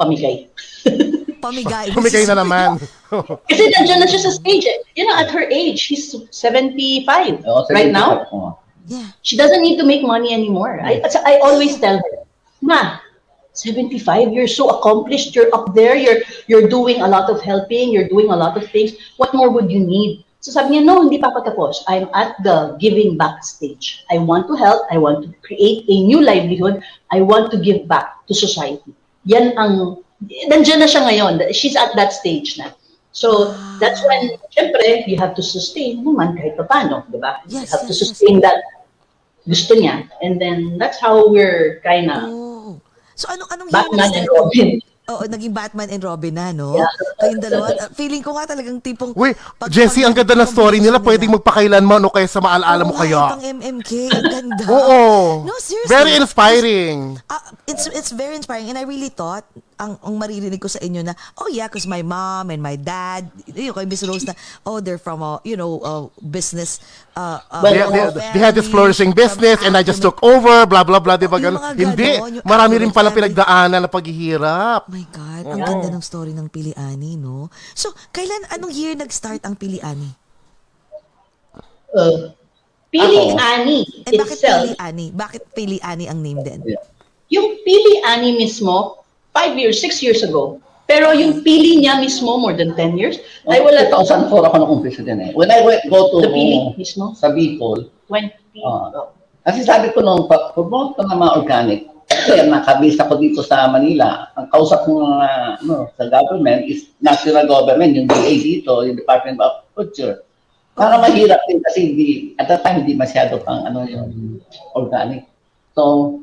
pamigay. Pamigay na naman. Kasi nandiyan na siya sa stage. You know, at her age, she's 75 right now. Yeah. She doesn't need to make money anymore. I always tell her, Ma, 75, you're so accomplished, you're up there, you're doing a lot of helping, you're doing a lot of things. What more would you need? So sabi niya, no, hindi pa ako tapos. I'm at the giving back stage. I want to help, I want to create a new livelihood, I want to give back to society. Yan ang, nandiyan na siya ngayon. She's at that stage na. So that's when, syempre, you have to sustain naman kahit pa paano, di ba? You have to sustain that gusto niya. And then that's how we're kind of, so anong Batman and Robin. Oo, naging Batman and Robin na, no? Yeah. Kayong dalawa. Feeling ko nga talagang tipong... Wait, Jessie, ang ganda ng story nila. Pwedeng magpakailanman o kaya sa maalaala mo kaya. Pang MMK, ang ganda. Oo. No, seriously. Very inspiring. It's very inspiring. And I really thought, ang maririnig ko sa inyo na, oh yeah, because my mom and my dad, you know, kay Miss Rose na, oh, they're from a, you know, business. They had this flourishing business and I just took over, blah, blah, blah, diba gano'n? Hindi, marami rin pala pinagdaanan na paghihirap. My God, ang ganda ng story ng Pili Ani, no? So, anong year nag-start ang Pili Ani? Pili Ani itself. Bakit Pili Ani ang name din? Yung Pili Ani mismo, 5 years, 6 years ago. Pero yung pili niya mismo, more than 10 years. Ay, wala. 2004 ako nag-umpisa din eh. When I go to sa Bicol, kasi sabi ko noong promote ko ng mga organic, kasi nakabisa ko dito sa Manila, ang kausap ko sa government is national government, yung DA dito, yung Department of Culture. Para mahirap din kasi at that time hindi masyado pang yung organic. So,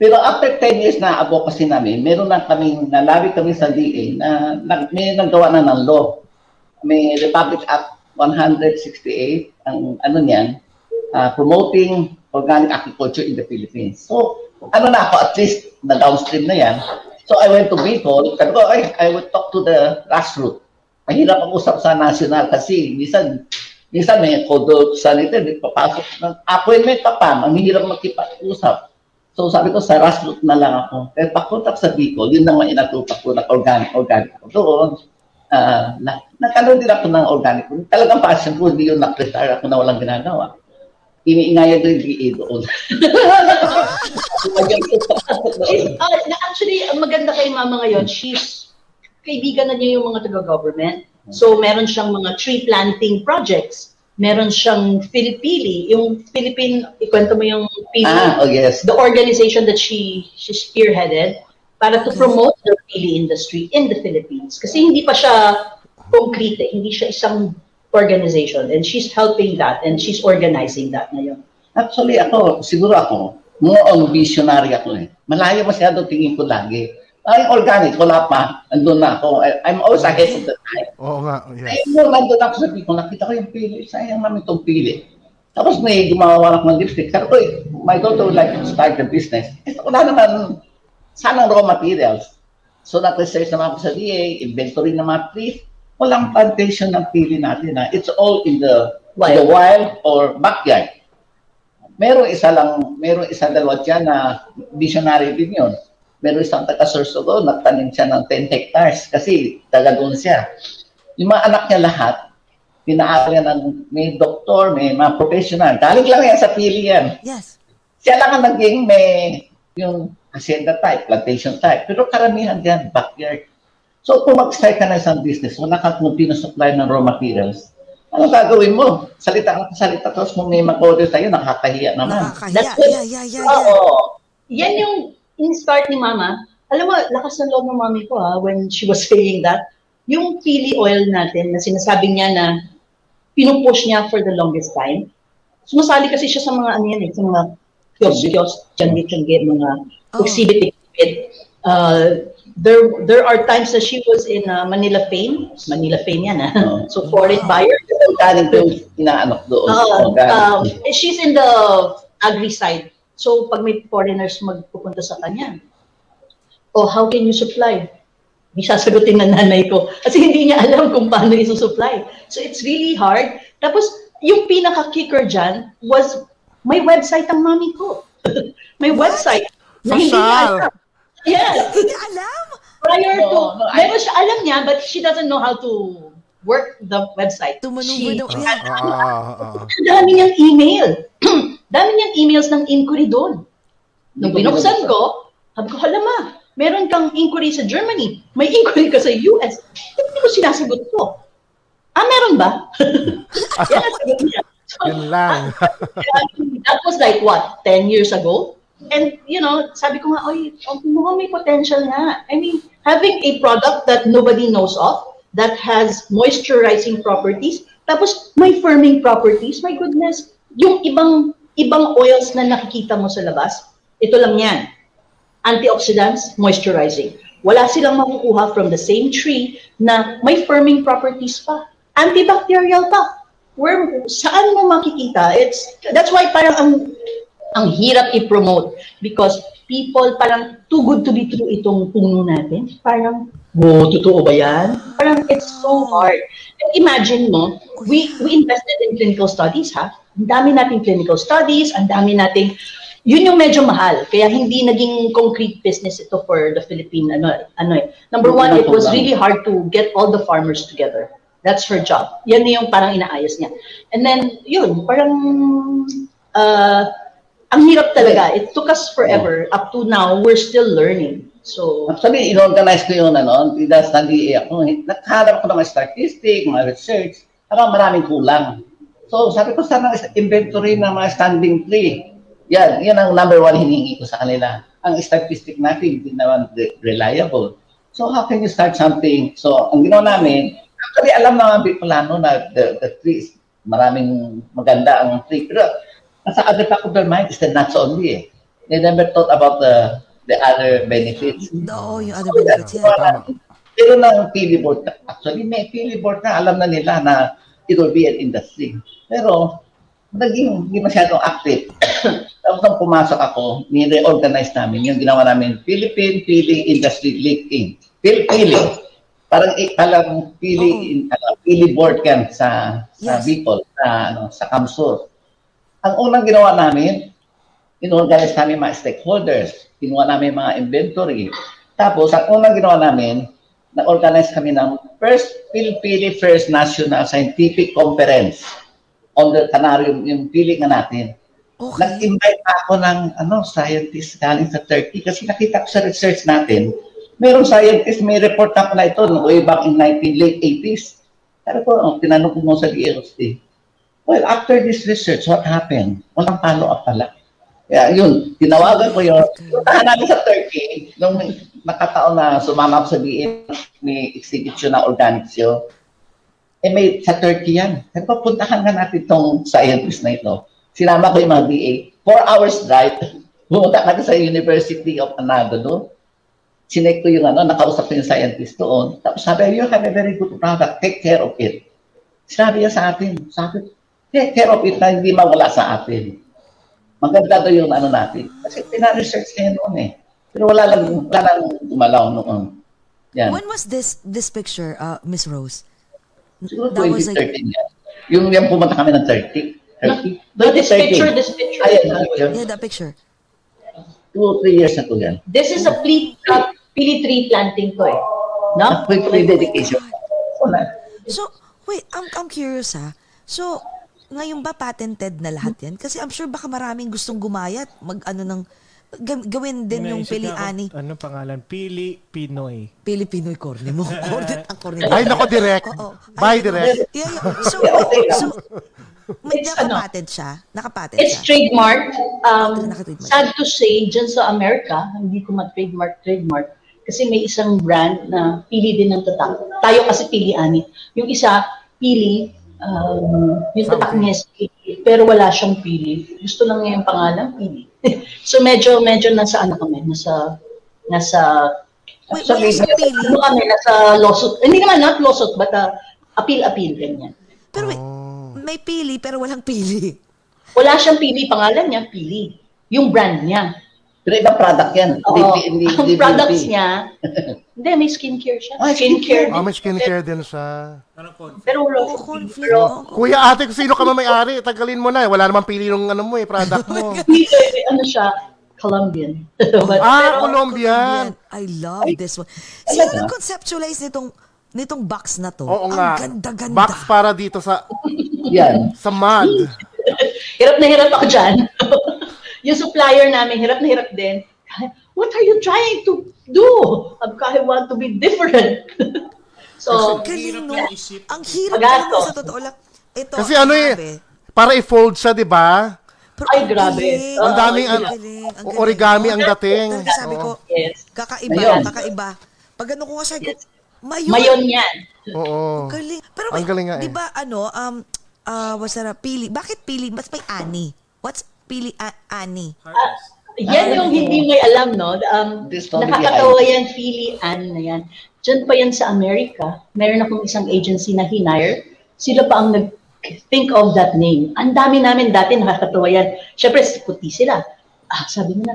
pero after 10 years na advocacy namin, meron na kami, nalabi kami sa DA na may nagawa na ng law may Republic Act 168 ang ano niyan, promoting organic agriculture in the Philippines. So, ano na ako, at least na downstream na yan. So, I went to Bicol. Sabi ko, I would talk to the grassroots. Mahirap ang usap sa national kasi minsan may kodo sanitary, papasok ng appointment ka pa, mahirap makipag-usap. So sabi ko, sa grassroots na lang ako. Pero pakontak sa Bicol, yun naman inatupak ko, organic ako doon. Nagkaroon din ako ng organic. Talagang passion ko, hindi yun na-prestare ako na walang ginagawa. Iniingayan doon yung DA doon. Actually, maganda kay Mama ngayon, she's kaibigan na niya yung mga taga-government. So meron siyang mga tree planting projects. Meron siyang Filipili, yung Philippine, ikwento mo yung Pili. Ah, oh yes. The organization that she spearheaded para to promote the Pili industry in the Philippines. Kasi hindi pa siya concrete, hindi siya isang organization. And she's helping that and she's organizing that ngayon. Actually ako, siguro ako, more on visionary ako eh. Malayo masyado tingin ko lagi. Ay, organic, wala pa. Nandun na ako. I'm always ahead of the time. Oo nga. Yes. Ay, nandun ako sa people. Nakita ko yung pili. Sayang namin itong pili. Tapos may gumawa ako ng lipstick. Sabi ko, my daughter would like to start the business. Eh, wala naman. Sana raw materials. So, nag-research naman ako sa DA. Inventory naman, please. Walang plantation ng pili natin. Ha? It's all in the wild or backyard. Merong isa dalawa dyan na visionary din yun. Meron isang taga-Surso doon, nagtanim siya ng 10 hectares kasi taga doon siya. Yung mga anak niya lahat, pinaapa niya ng may doktor, may mga professional. Galing lang yan sa pili yan. Yes. Siya lang ang naging may yung hacienda type, plantation type. Pero karamihan yan, backyard. So kung mag-start ka na isang business, wala kang pinasupply ng raw materials, ano gagawin mo? Salita ka salita, tapos kung may mag-order sa'yo, nakakahiya naman. Nakakahiya, Oo. Yan yung in-start ni Mama, alam mo, lakas ng loob ng mami ko ha, when she was saying that, yung pili oil natin na sinasabi niya na pinupush niya for the longest time, sumasali kasi siya sa mga ano yan eh, sa mga kiosk, tiyangge, mga exhibit. There are times that she was in Manila Fame yan ha, so foreign buyer. She's in the agri side. So, pag may foreigners magpupunta sa kanya, how can you supply? May sasagutin na nanay ko. Kasi hindi niya alam kung paano isusupply. So, it's really hard. Tapos, yung pinaka-kicker dyan was, may website ang mami ko. May website. Hindi niya alam. Yes. Hindi niya alam? Meron siya alam niya, but she doesn't know how to work the website. Ang dami niyang email. Dami niyang emails ng inquiry doon. Nung binuksan ko, sabi ko, hala ma, meron kang inquiry sa Germany. May inquiry ka sa US. Hindi ko sinasagot ko. Meron ba? Yan ang sagot niya. Yun lang. That was like what, 10 years ago? And, you know, sabi ko nga, may potential nga. I mean, having a product that nobody knows of, that has moisturizing properties, tapos may firming properties, my goodness, yung ibang oils na nakikita mo sa labas, ito lang yan. Antioxidants, moisturizing. Wala silang makukuha from the same tree na may firming properties pa. Antibacterial pa. Saan mo makikita? That's why parang ang hirap i-promote because people parang too good to be true itong puno natin. Parang, totoo ba yan? Parang it's so hard. Imagine mo, we invested in clinical studies ha. Ang dami nating clinical studies, ang dami nating, yun yung medyo mahal. Kaya hindi naging concrete business ito for the Philippine, Number 1, it was really hard to get all the farmers together. That's her job. Yan yung parang inaayos niya. And then, yun, parang, ang hirap talaga. It took us forever. Up to now, we're still learning. So, actually, inorganize ko yun, nakaharap ko ng mga statistics, mga research, parang maraming kulang. So, sabi ko, sana inventory ng mga standing tree. Yan ang number 1 hiningi ko sa kanila. Ang statistic natin, hindi naman reliable. So, how can you start something? So, ang ginawa namin, actually, alam naman Bicolano na the trees, maraming maganda ang tree. Pero, nasa other back of their mind is the nuts only eh. They never thought about the other benefits. No, yung other benefits. Pero na ang pili board, actually may pili board na alam na nila na it will be an industry. Pero naging hindi masyadong active. Tapos nang pumasok ako, ni-reorganize namin. Yung ginawa namin, Philippine Pili Industry League Inc. Pili. Parang pili, pili board yan sa Bicol, sa Kamsur. Ang unang ginawa namin, inorganize namin mga stakeholders. Kinuha namin mga inventory. Tapos, ang unang ginawa namin, na-organize kami ng first Pili First National Scientific Conference on the Canarium, yung pili nga natin. Okay. Nag-invite ako ng scientists galing sa Turkey kasi nakita ko sa research natin, mayroong scientist, may report up na ito noong way back in late 80s. Pero po, tinanong ko mo sa DOST, well, after this research, what happened? Walang follow-up pala. Yeah, yun, tinawagan ko yun. Puntahan namin sa Turkey, nung nakataon na sumama ko sa DA, may exhibition na organisyo. Eh, may sa Turkey yan. Sabi ko, puntahan nga natin itong scientist na ito. Sinama ko yung mga DA. 4 hours drive. Bumunta ka sa University of Anadolu. Sinek ko yung nakausap ko yung scientist doon. Tapos sabi, you have a very good product. Take care of it. Sinabi niya sa atin. Sabi, take care of it na hindi mawala sa atin. Maganda daw yung natin. Kasi pina-research na yun noon eh. Pero wala lang gumalaw noon. Yan. When was this picture, Miss Rose? Siguro 2013 yan. Yung pumunta kami ng 30. No, this picture. Yeah, that picture. 2 or 3 years na to yan. This is a pili tree planting ko eh. No? With dedication. So, wait, I'm curious ha. So, ngayon ba patented na lahat yan? Kasi I'm sure baka maraming gustong gumayat, gawin din yung Pili Ani. Ano pangalan? Pili Pinoy. Pili Pinoy, corne mo. Cornet ang corne mo. Ay, nako, direct. Oh, Bye, direct. Yeah. So may nakapatent siya? It's trademarked. Sad to say, dyan sa Amerika, hindi ko ma-trademark. Kasi may isang brand na pili din ng tatak. Tayo kasi Pili Ani. Yung isa, Pili, yung tatak niya is Pili, pero wala siyang Pili. Gusto lang niya yung pangalan, Pili. So medyo nasa ano kami, nasa lawsuit. Hindi naman not lawsuit, but appeal, ganyan. Pero may Pili, pero walang Pili. Wala siyang Pili, pangalan niya, Pili. Yung brand niya. Pero ibang product yan. Ang products niya, hindi, may skincare siya. Skincare. May skincare din siya. Pero kuya, ate, sino ka may-ari? Tagalin mo na eh. Wala namang pili ng ano mo eh, product mo. Ano siya? Colombian. Colombian. I love this one. Sino nag-conceptualize nitong box na to? Oo nga. Ang ganda-ganda. Box para dito sa mud. Hirap na hirap ako dyan. Yung supplier namin, hirap na hirap din. What are you trying to do? I want to be different. So, ang hirap naman sa totoo lang. Ito, kasi ano eh, para i-fold siya, di ba? Ay, grabe. Ang daming origami ang dating. Sabi ko, kakaiba. Pag ano ko nga sabi ko, Mayon yan. Oo. Pero may, di ba ano, pili. Bakit pili? Mas may ani. What's Pili Ani? Yan yung hindi may alam, no? Nakakatawa yan, Pili Ani na yan. Diyan pa yan sa Amerika. Meron akong isang agency na hinire. Sila pa ang nag-think of that name. Ang dami namin dati, nakakatawa yan. Siyempre, puti sila. Sabi mo na,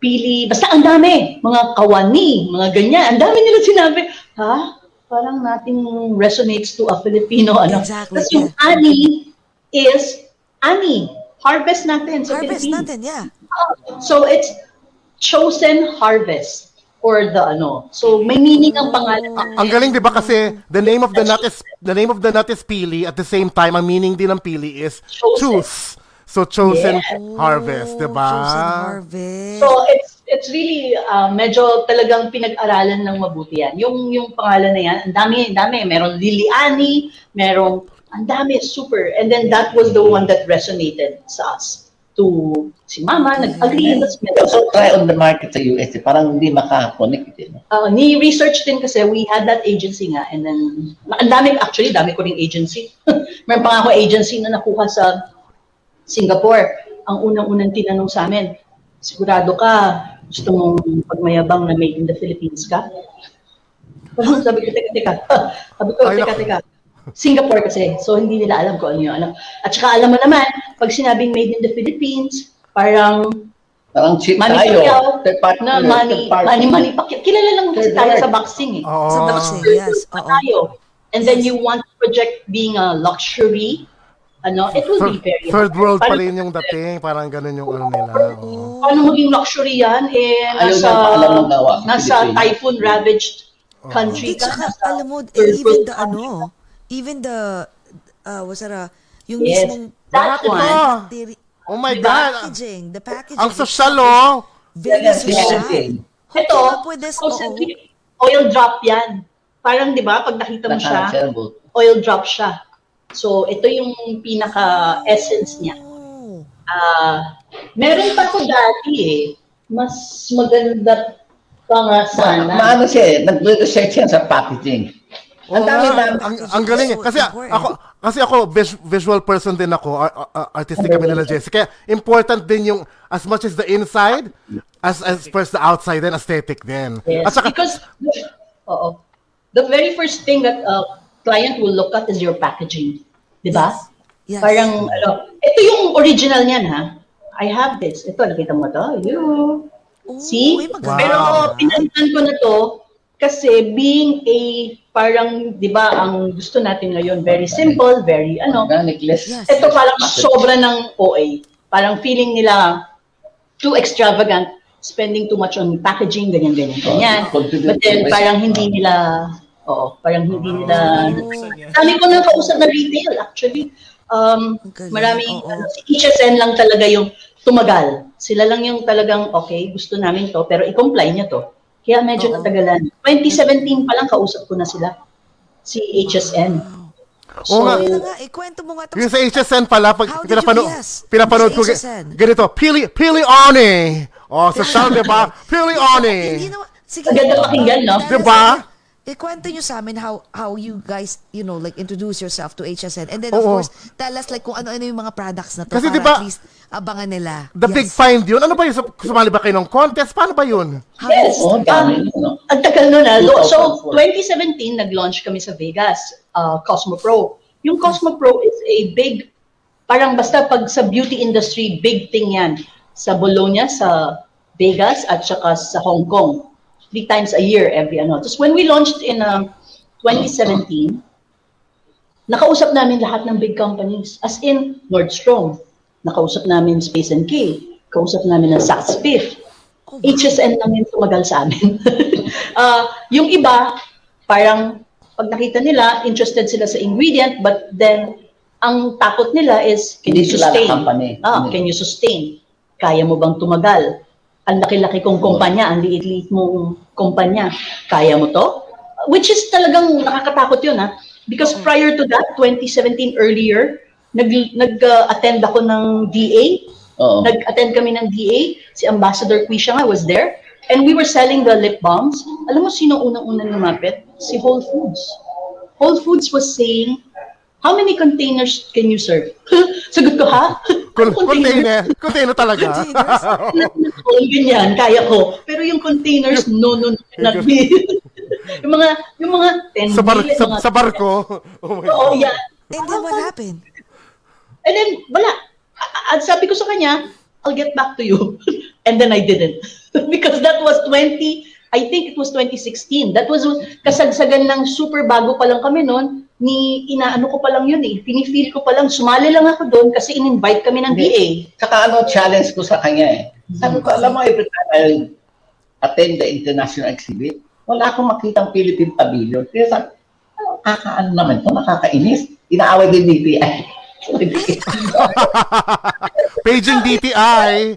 Pili, basta ang dami. Mga kawani, mga ganyan. Ang dami nila sinabi. Ha? Parang nating resonates to a Filipino. Exactly. Tapos yung Ani is harvest natin sa Philippines. Harvest natin, yeah. So it's chosen harvest or the ano. So may meaning ang pangalan. Ang galing, di ba? Kasi the name of the nut is pili. At the same time, ang meaning din ng pili is choose. So chosen harvest, di ba? Chosen harvest. So it's really medyo talagang pinag-aralan ng mabuti yan. Yung pangalan na yan, ang dami. Merong Lili Ani, merong ang dami, super. And then that was the one that resonated sa us. To si Mama, nag-agree. So try on the market sa US, parang hindi maka-connect. Ni-research din kasi we had that agency nga. And then, ang dami, actually, dami ko rin agency. Meron pa nga ako agency na nakuha sa Singapore. Ang unang-unang tinanong sa amin, sigurado ka, gusto mong pagmayabang na made in the Philippines ka? Sabi ko, teka, Singapore kasi, so hindi nila alam ko ano yun. At saka alam mo naman, pag sinabing made in the Philippines, parang cheap Manny Pacquiao, Manny Pacquiao. Kilala lang kasi tayo sa boxing eh. Oh. Sa boxing, yes. Tayo. And then you want to project being a luxury, ano, it will be very hard. Third world pa rin yung dating, parang ganun yung ano nila. Paano maging luxury yan? Eh, nasa typhoon ravaged country ka. Alam mo, even the yes, mismong that one. Oh my God! Packaging, the packaging. Ang social, oh! Very social. Ito, oil drop yan. Parang, di ba, pag nakita mo siya, oil drop siya. So, ito yung pinaka-essence niya. Meron pa ko dati eh. Mas maganda pa nga sana. Maano siya eh, nag-research yan sa packaging. Ang galing eh. Kasi ako visual person din ako, artistic kami nila Jersey. Kaya important din yung as much as the inside, as first the outside then aesthetic din. Yes. Because the very first thing that a client will look at is your packaging. Diba? Yes. Parang, ano, ito yung original niyan ha. I have this. Ito, nakita mo ito. See? Pero pinalitan ko na to kasi being a parang, di ba, ang gusto natin ngayon, very simple, very, ano, yes, ito parang sobra ng OA. Parang feeling nila too extravagant, spending too much on packaging, ganyan. But then, parang hindi nila, Dami ko nang kausap na retail, actually. Maraming, si HSN lang talaga yung tumagal. Sila lang yung talagang, okay, gusto namin to, pero i-comply niya to. Kaya medyo katagalan. 2017 pa lang kausap ko na sila. Si HSN. So, ikwento mo nga ito. Yung sa HSN pala, pag pinapanood ko, ganito, Pili Ani. O, sa siyang, diba? Pili Ani. Maganda pakinggan, no? Diba? Ikwento nyo sa amin how you guys, you know, like, introduce yourself to HSN. And then, of course, tell us, like, kung ano-ano yung mga products na to. Kasi, diba, abangan nila. The big find yun. Ano ba yun? Sumali ba kayo ng contest? Paano ba yun? Yes. Ang tagal nun. So, 2017, nag-launch kami sa Vegas, Cosmo Pro. Yung Cosmo Pro is a big, parang basta pag sa beauty industry, big thing yan. Sa Bologna, sa Vegas, at saka sa Hong Kong. 3 times a year every ano. Tapos when we launched in 2017, nakausap namin lahat ng big companies. As in, Nordstrom. Nakausap namin Space & K. Kausap namin ng Saks Fifth. HSN lang yung tumagal sa amin. Yung iba, parang pag nakita nila, interested sila sa ingredient, but then, ang takot nila is, can you sustain? Can you sustain? Kaya mo bang tumagal? Ang laki-laki kong kumpanya, ang liit-liit mong kumpanya. Kaya mo to? Which is talagang nakakatakot yun, ha? Because prior to that, 2017 earlier, nag-attend ako ng DA. Nag-attend kami ng DA. Si Ambassador Quisha nga was there. And we were selling the lip balms. Alam mo sino unang-unang lumapit? Si Whole Foods. Whole Foods was saying, how many containers can you serve? Sagot ko, ha? Container talaga. Ganyan, kaya ko. Pero yung containers, no, not me. Yung mga 10 million. Sa barko? Oo, yan. And then what happened? And then, wala. At sabi ko sa kanya, I'll get back to you. And then I didn't. Because that was 2016. That was kasagsagan ng super bago pa lang kami noon. Inaano ko pa lang yun eh. Pinifeel ko pa lang. Sumali lang ako doon kasi in-invite kami ng DA. Saka ano, challenge ko sa kanya eh. Sabi ko, alam mo, every time I attend the international exhibit, wala akong makitang Philippine Pavilion. Kaya sabi, ano naman ito, nakakainis. Inaaway din DTI. Paging DTI.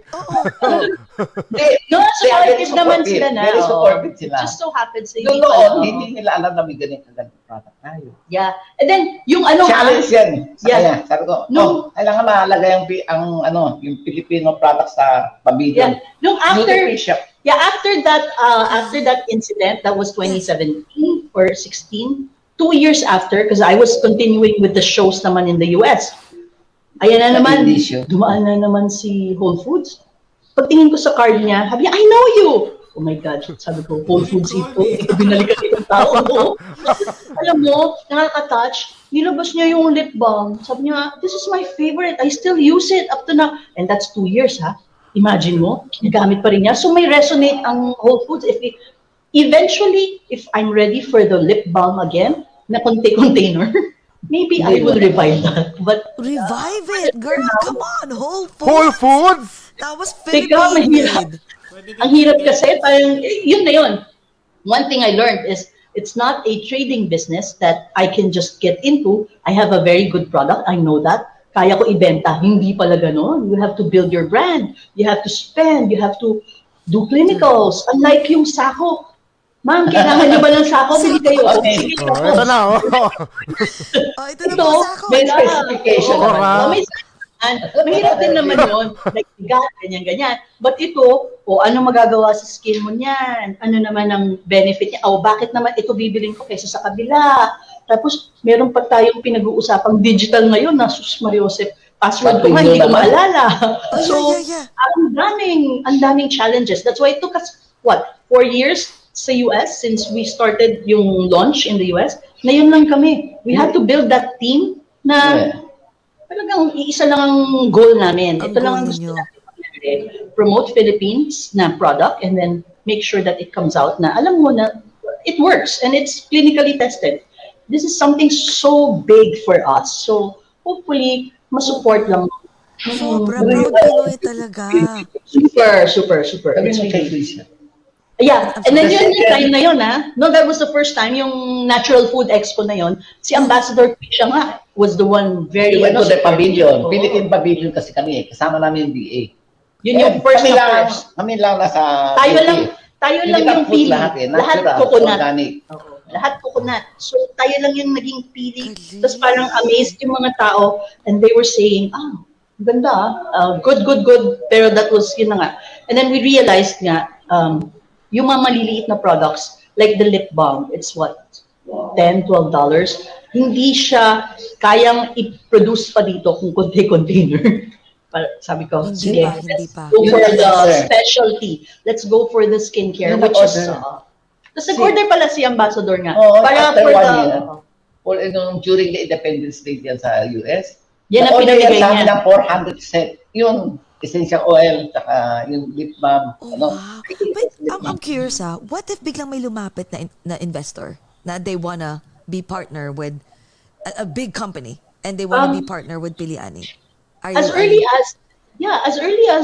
No, supportive naman sila na. Very supportive sila. Just so happens. Doon, hindi nila alam na may ganito product tayo. Yeah. And then, yung ano. Challenge yan. Yeah. Sabi ko, kailangan mahalaga yung Filipino products sa pabigyan. Nung after that incident, that was 2017 or 16, 2 years after, because I was continuing with the shows naman in the US. Ayan na naman, dumaan na naman si Whole Foods. Pagtingin ko sa card niya, sabi niya, I know you! Oh my God, sabi ko, Whole Foods ito, ito binalikan itong tao ko. Alam mo, nakaka-touch, nilabas niya yung lip balm. Sabi niya, this is my favorite, I still use it up to now. And that's 2 years, ha? Imagine mo, ginagamit pa rin niya. So may resonate ang Whole Foods. If it, eventually, if I'm ready for the lip balm again, na container, maybe I will revive that. But revive it, girl! Come on, Whole Foods! Whole Foods? That was Philippine. Ang hirap kasi, parang, yun na yun. One thing I learned is, it's not a trading business that I can just get into. I have a very good product, I know that. Kaya ko ibenta, hindi pala ganon. You have to build your brand, you have to spend, you have to do clinicals. Unlike yung sako. Ma'am, kailangan nyo ba ng sako? Bili kayo. Okay. Oh, ito na, oh. Oh, ito na ba sako? May specification naman. Mahirap din naman yun. Like, ganyan-ganyan. But ito, o ano magagawa sa skin mo niyan? Ano naman ang benefit niya? O bakit naman ito bibilin ko kaysa sa kabila? Tapos, meron pa tayong pinag-uusapang digital ngayon na sus Mariosep. Password ko nga, hindi ko maalala. So, ang daming challenges. That's why it took us, what, 4 years sa US since we started yung launch in the US? Na yun lang kami. We had to build that team na... Talagang isa lang ang goal namin. Ito lang ang gusto natin. Promote Philippines na product and then make sure that it comes out na alam mo na it works and it's clinically tested. This is something so big for us. So hopefully, masupport lang. Sobra proud talaga. Super, super, super. It's really... Yeah, and then yun yung time na yun, ha? No, that was the first time, yung Natural Food Expo na yun. Si Ambassador Krisha nga was the one very... He went to the pavilion. Philippine pavilion kasi kami, kasama namin yung DA. Yun yung first na first. Kami lang nasa... Tayo lang yung pili. Lahat coconut. Lahat coconut. So tayo lang yung naging pili. Tapos parang amazed yung mga tao and they were saying, ah, ganda, good. Pero that was yun na nga. And then we realized nga, yung mga maliliit na products, like the lip balm, it's what, $10, $12? Hindi siya kayang i-produce pa dito kung container. Sabi ko, sige, let's go for the specialty. Let's go for the skincare, which is... Tapos nag-order pala si Ambassador nga. Oh, para for the... During the Independence Day yan sa US, yan ang pinagigay niya. Ng 400 set. Yun. Essential oil, tsaka yung lip balm. I'm curious, ha? What if biglang may lumapit na investor na they wanna be partner with a big company and they wanna be partner with Pili Ani? As early as 2017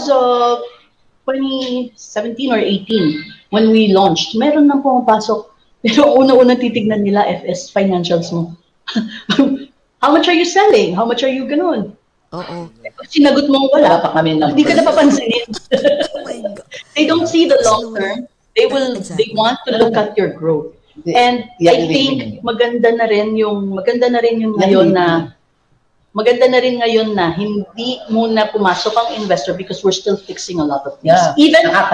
or 18, when we launched, meron nang pumapasok. Pero una-una titignan nila FS financials mo. How much are you selling? How much are you ganun? Uh-oh. Sinagot mong wala pa kami ng... Hindi ka napapansinin. They don't see the long term. They want to look at your growth. And I think maganda na rin ngayon na hindi muna pumasok ang investor because we're still fixing a lot of things. Yeah.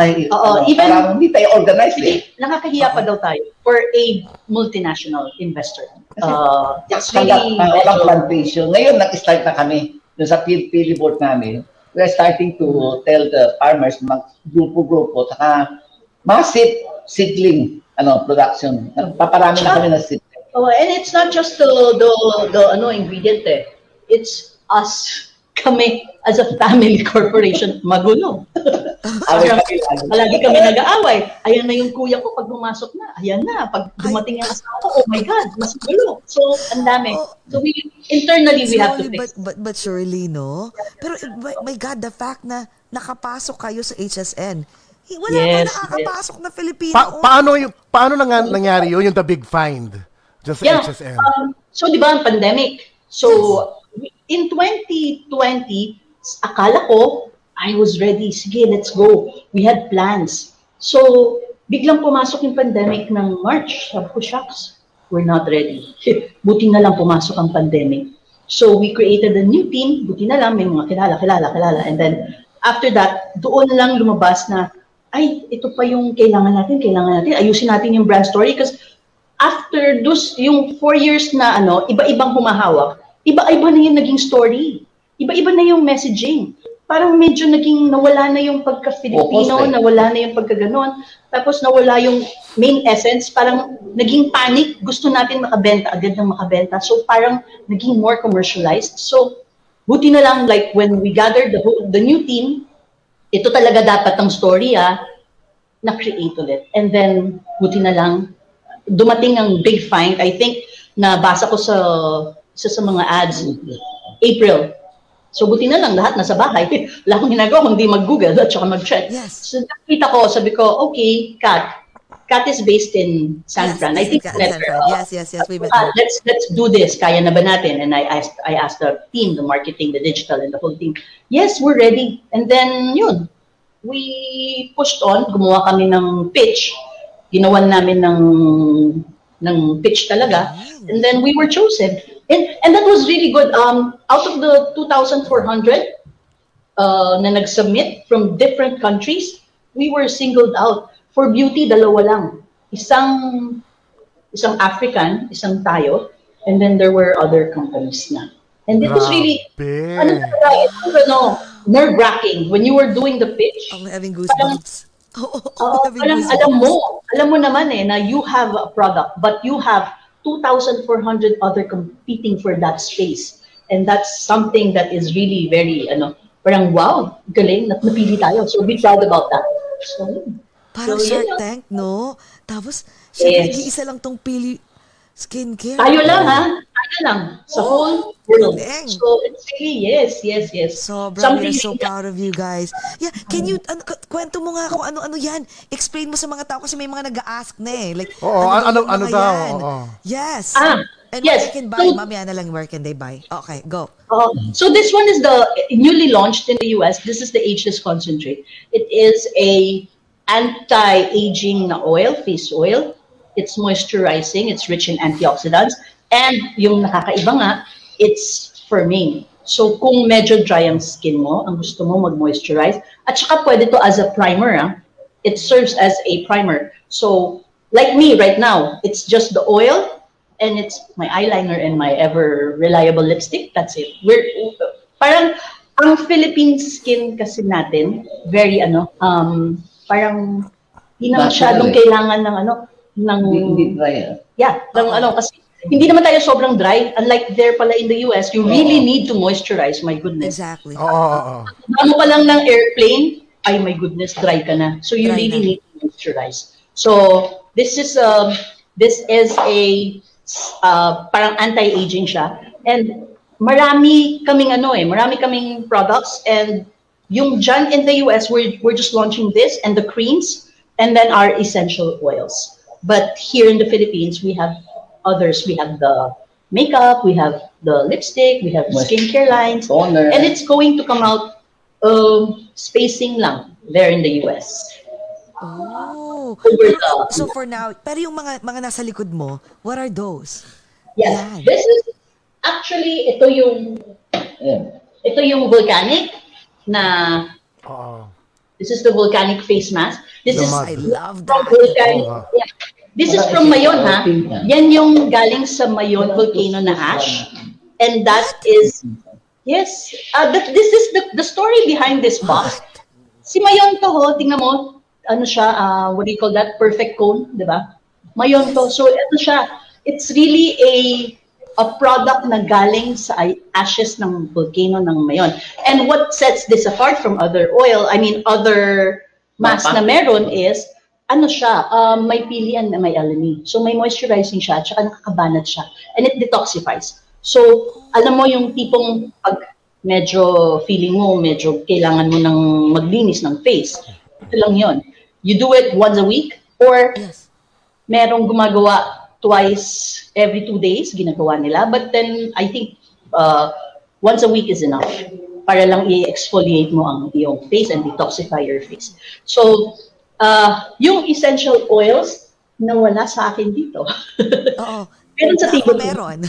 Even hindi tayo organized. Nakakahiya pa daw tayo for a multinational investor. Kasi walang plantation. Ngayon nag-start na kami. Doon sa pili board namin, we are starting to tell the farmers mag-grupo-grupo, saka massive seedling production. Paparami na kami ng seedling. Oh, and it's not just the ingredient eh. It's us. Kami as a family corporation, magulo. Palagi kami nag-aaway. Ayan na yung kuya ko pag bumasok na. Ayan na. Pag dumating yung asawa ko, oh my God, mas gulo. So, ang dami. So, internally, we have to fix. But surely, no? Pero, my God, the fact na nakapasok kayo sa HSN, wala pa nakakapasok na Filipino. Paano nangyari yun, yung the big find? Just sa HSN. So, di ba, ang pandemic. So, in 2020, akala ko, I was ready. Sige, let's go. We had plans. So, biglang pumasok yung pandemic ng March. Sabi ko, shucks, we're not ready. Buti na lang pumasok ang pandemic. So, we created a new team. Buti na lang, may mga kilala. And then, after that, doon lang lumabas na, ay, ito pa yung kailangan natin. Ayusin natin yung brand story. Because after those, yung 4 years na, iba-ibang humahawak, iba-iba na yung naging story. Iba-iba na yung messaging. parang medyo naging nawala na yung pagka-Filipino, nawala na yung pagkaganon, tapos nawala yung main essence, parang naging panic, gusto natin makabenta, agad ng makabenta, so parang naging more commercialized. So, buti na lang, like when we gathered the new team, ito talaga dapat ang story, na-create ulit. And then, buti na lang, dumating ang big find, I think, nabasa ko sa isa sa mga ads, April. So, buti na lang, lahat nasa bahay. Wala akong ginagawa kundi mag-Google at saka mag-check. Yes. So, nakita ko, sabi ko, okay, Kat. Kat is based in San Fran. Yes, I think Yes, we met. Let's do this. Kaya na ba natin? And I asked our team, the marketing, the digital, and the whole team. Yes, we're ready. And then, yun. We pushed on. Gumawa kami ng pitch. Ginawan namin ng pitch talaga. And then we were chosen. And that was really good. Out of the 2,400 na nag-submit from different countries, we were singled out. For beauty, dalawa lang. Isang African, isang tayo, and then there were other companies na. And it was really, nerve-wracking. When you were doing the pitch, I'm having goosebumps. Alam mo naman na you have a product, but you have 2,400 other competing for that space, and that's something that is really very parang wow, galing, napili tayo, so be proud about that. So, parang Shark Tank, no? Tapos siya nag-iisa lang tong Pili skincare. Tayo lang, tayo lang sa whole world. So it's really yes. Sobrang, we're so proud of you guys. Yeah, can you kwento mo nga kung ano-ano 'yan? Explain mo sa mga tao kasi may mga nag-a-ask na like ano daw. Yes. And yes. Where can buy? So, mamaya na lang, where can they buy? Okay, go. So this one is the newly launched in the US. This is the Ageless Concentrate. It is a anti-aging oil, face oil. It's moisturizing, it's rich in antioxidants, and yung nakakaiba nga, it's firming. So kung medyo dry ang skin mo, ang gusto mo mag-moisturize, at saka pwede to as a primer. It serves as a primer. So like me right now, it's just the oil, and it's my eyeliner and my ever-reliable lipstick. That's it. We're parang ang Philippine skin kasi natin, very parang hindi na masyadong kailangan ng hindi dry. Kasi hindi naman tayo sobrang dry, unlike there pala in the US, you really need to moisturize, my goodness. Exactly. Damo pa lang ng airplane, ay my goodness, dry ka na. So you really need to moisturize. So this is parang anti-aging siya, and marami kaming products. And yung dyan in the US, we're just launching this and the creams, and then our essential oils. But here in the Philippines, we have others. We have the makeup, we have the lipstick, we have skincare lines, and it's going to come out spacing lang there in the US. Oh, so for now, pero yung mga nasa likod mo, what are those? Yes, this is actually ito yung volcanic. This is the volcanic face mask. This is from Mayon, Yan yung galing sa Mayon volcano na ash. And that is, this is the story behind this box. Si Mayon to, tingnan mo, what do you call that? Perfect cone, di ba? Mayon to. So, ito siya. It's really a product na galing sa ashes ng volcano ng Mayon. And what sets this apart from other masks na meron is, may pilihan na may elemi. So may moisturizing siya, at saka nakakabanat siya. And it detoxifies. So, alam mo yung tipong pag medyo feeling mo, medyo kailangan mo ng maglinis ng face. Ito lang yun. You do it once a week, or merong gumagawa twice every 2 days, ginagawa nila. But then, I think once a week is enough para lang i-exfoliate mo ang iyong face and detoxify your face. So, yung essential oils, nawala sa akin dito. Oo. Meron sa table. Meron.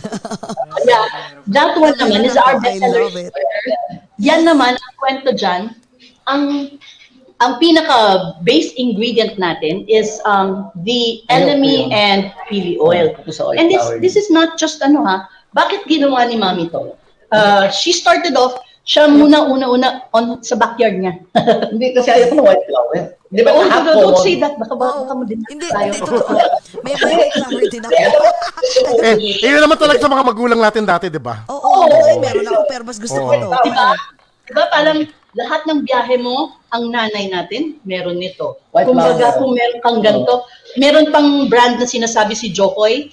That one naman is our bestseller. Yan naman, ang kwento dyan, ang pinaka-base ingredient natin is the elemi and pili oil. And this is not just bakit ginawa ni Mami to? She started off, Siya muna, una-una on sa backyard niya. Hindi kasi ayaw ko ng white flower. Hindi ba na half common? Don't say that. Baka mo din na tayo. May white flower din ako. Eh, yun naman talaga sa mga magulang natin dati, di ba? Oo, meron ako. Pero mas gusto ko ito. Diba parang lahat ng biyahe mo, ang nanay natin, meron nito. Kumbaga kung meron kang ganito, meron pang brand na sinasabi si Jokoy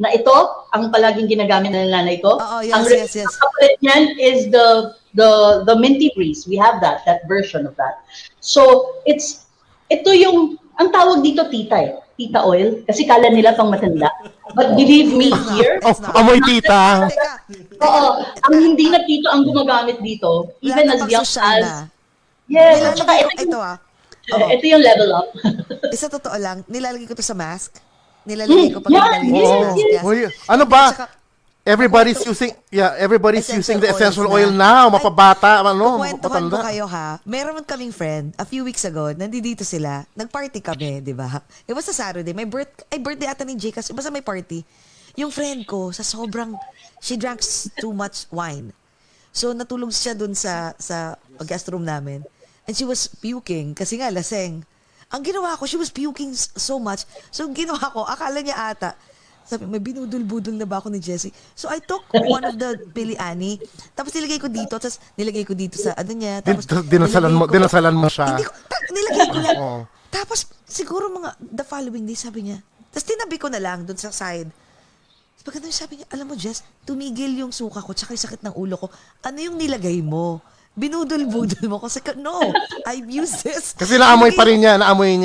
na ito ang palaging ginagamit ng nanay ko. Oh, yes, ang yes. Kapalit niyan is the minty breeze. We have that version of that. So ito yung ang tawag dito tita eh. Tita oil kasi kala nila pang matanda. But believe me here, amoy tita. Oo, ang hindi na tito ang gumagamit dito even as young as. Yes, ito yung level up. Isa totoo lang, nilalagay ko to sa mask. Nilalagay ko pag nilalagay. Ano ba? Everybody's using, yeah, everybody's using the essential oil now. Mapabata, ano, matanda. Kwentuhan ko kayo ha. Meron kaming friend, a few weeks ago, nandito sila, nagparty kami, di ba? It was a Saturday. May birthday ata ni Jcas. Basta may party. Yung friend ko, sa sobrang, she drank too much wine. So, natulog siya dun sa guest room namin. And she was puking, kasi nga, laseng. Ang ginawa ko, she was puking so much. So, ginawa ko, akala niya ata, sabi, may binudul-budul na ba ako ni Jessie? So, I took one of the Pili Ani, tapos nilagay ko dito, tapos nilagay ko dito sa ano niya, tapos dinasalan mo siya. Hindi ko, nilagay ko lang. Oh. Tapos, siguro mga the following day, sabi niya. Tapos tinabi ko na lang doon sa side. Pagkatapos sabi niya, alam mo Jess, tumigil yung suka ko, tsaka yung sakit ng ulo ko. Ano yung nilagay mo? Binudul-budul mo ko. Kasi, no, I've used this. Kasi naamoy pa rin niya, naamoy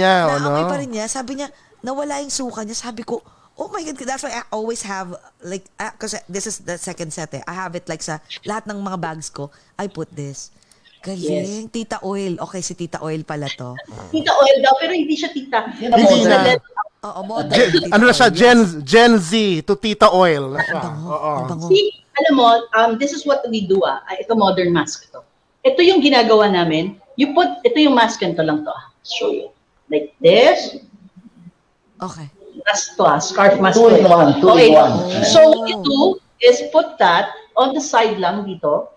pa rin niya. Sabi niya, nawala yung suka niya. Sabi ko, oh my God, that's why I always have, like, because this is the second set eh. I have it like sa lahat ng mga bags ko. I put this. Galing. Yes. Tita oil. Okay, si tita oil pala to. Tita oil daw, pero hindi siya tita. Hindi na. Oo, modern. Ano na siya? Gen Z to tita oil. Bango. See, alam mo, this is what we do ah. Ito modern mask to. Ito yung ginagawa namin. You put, ito yung mask nito lang to ah. Show you. Like this. Okay. Mask to ah, scarf mask. Okay, so what you do is put that on the side lang dito.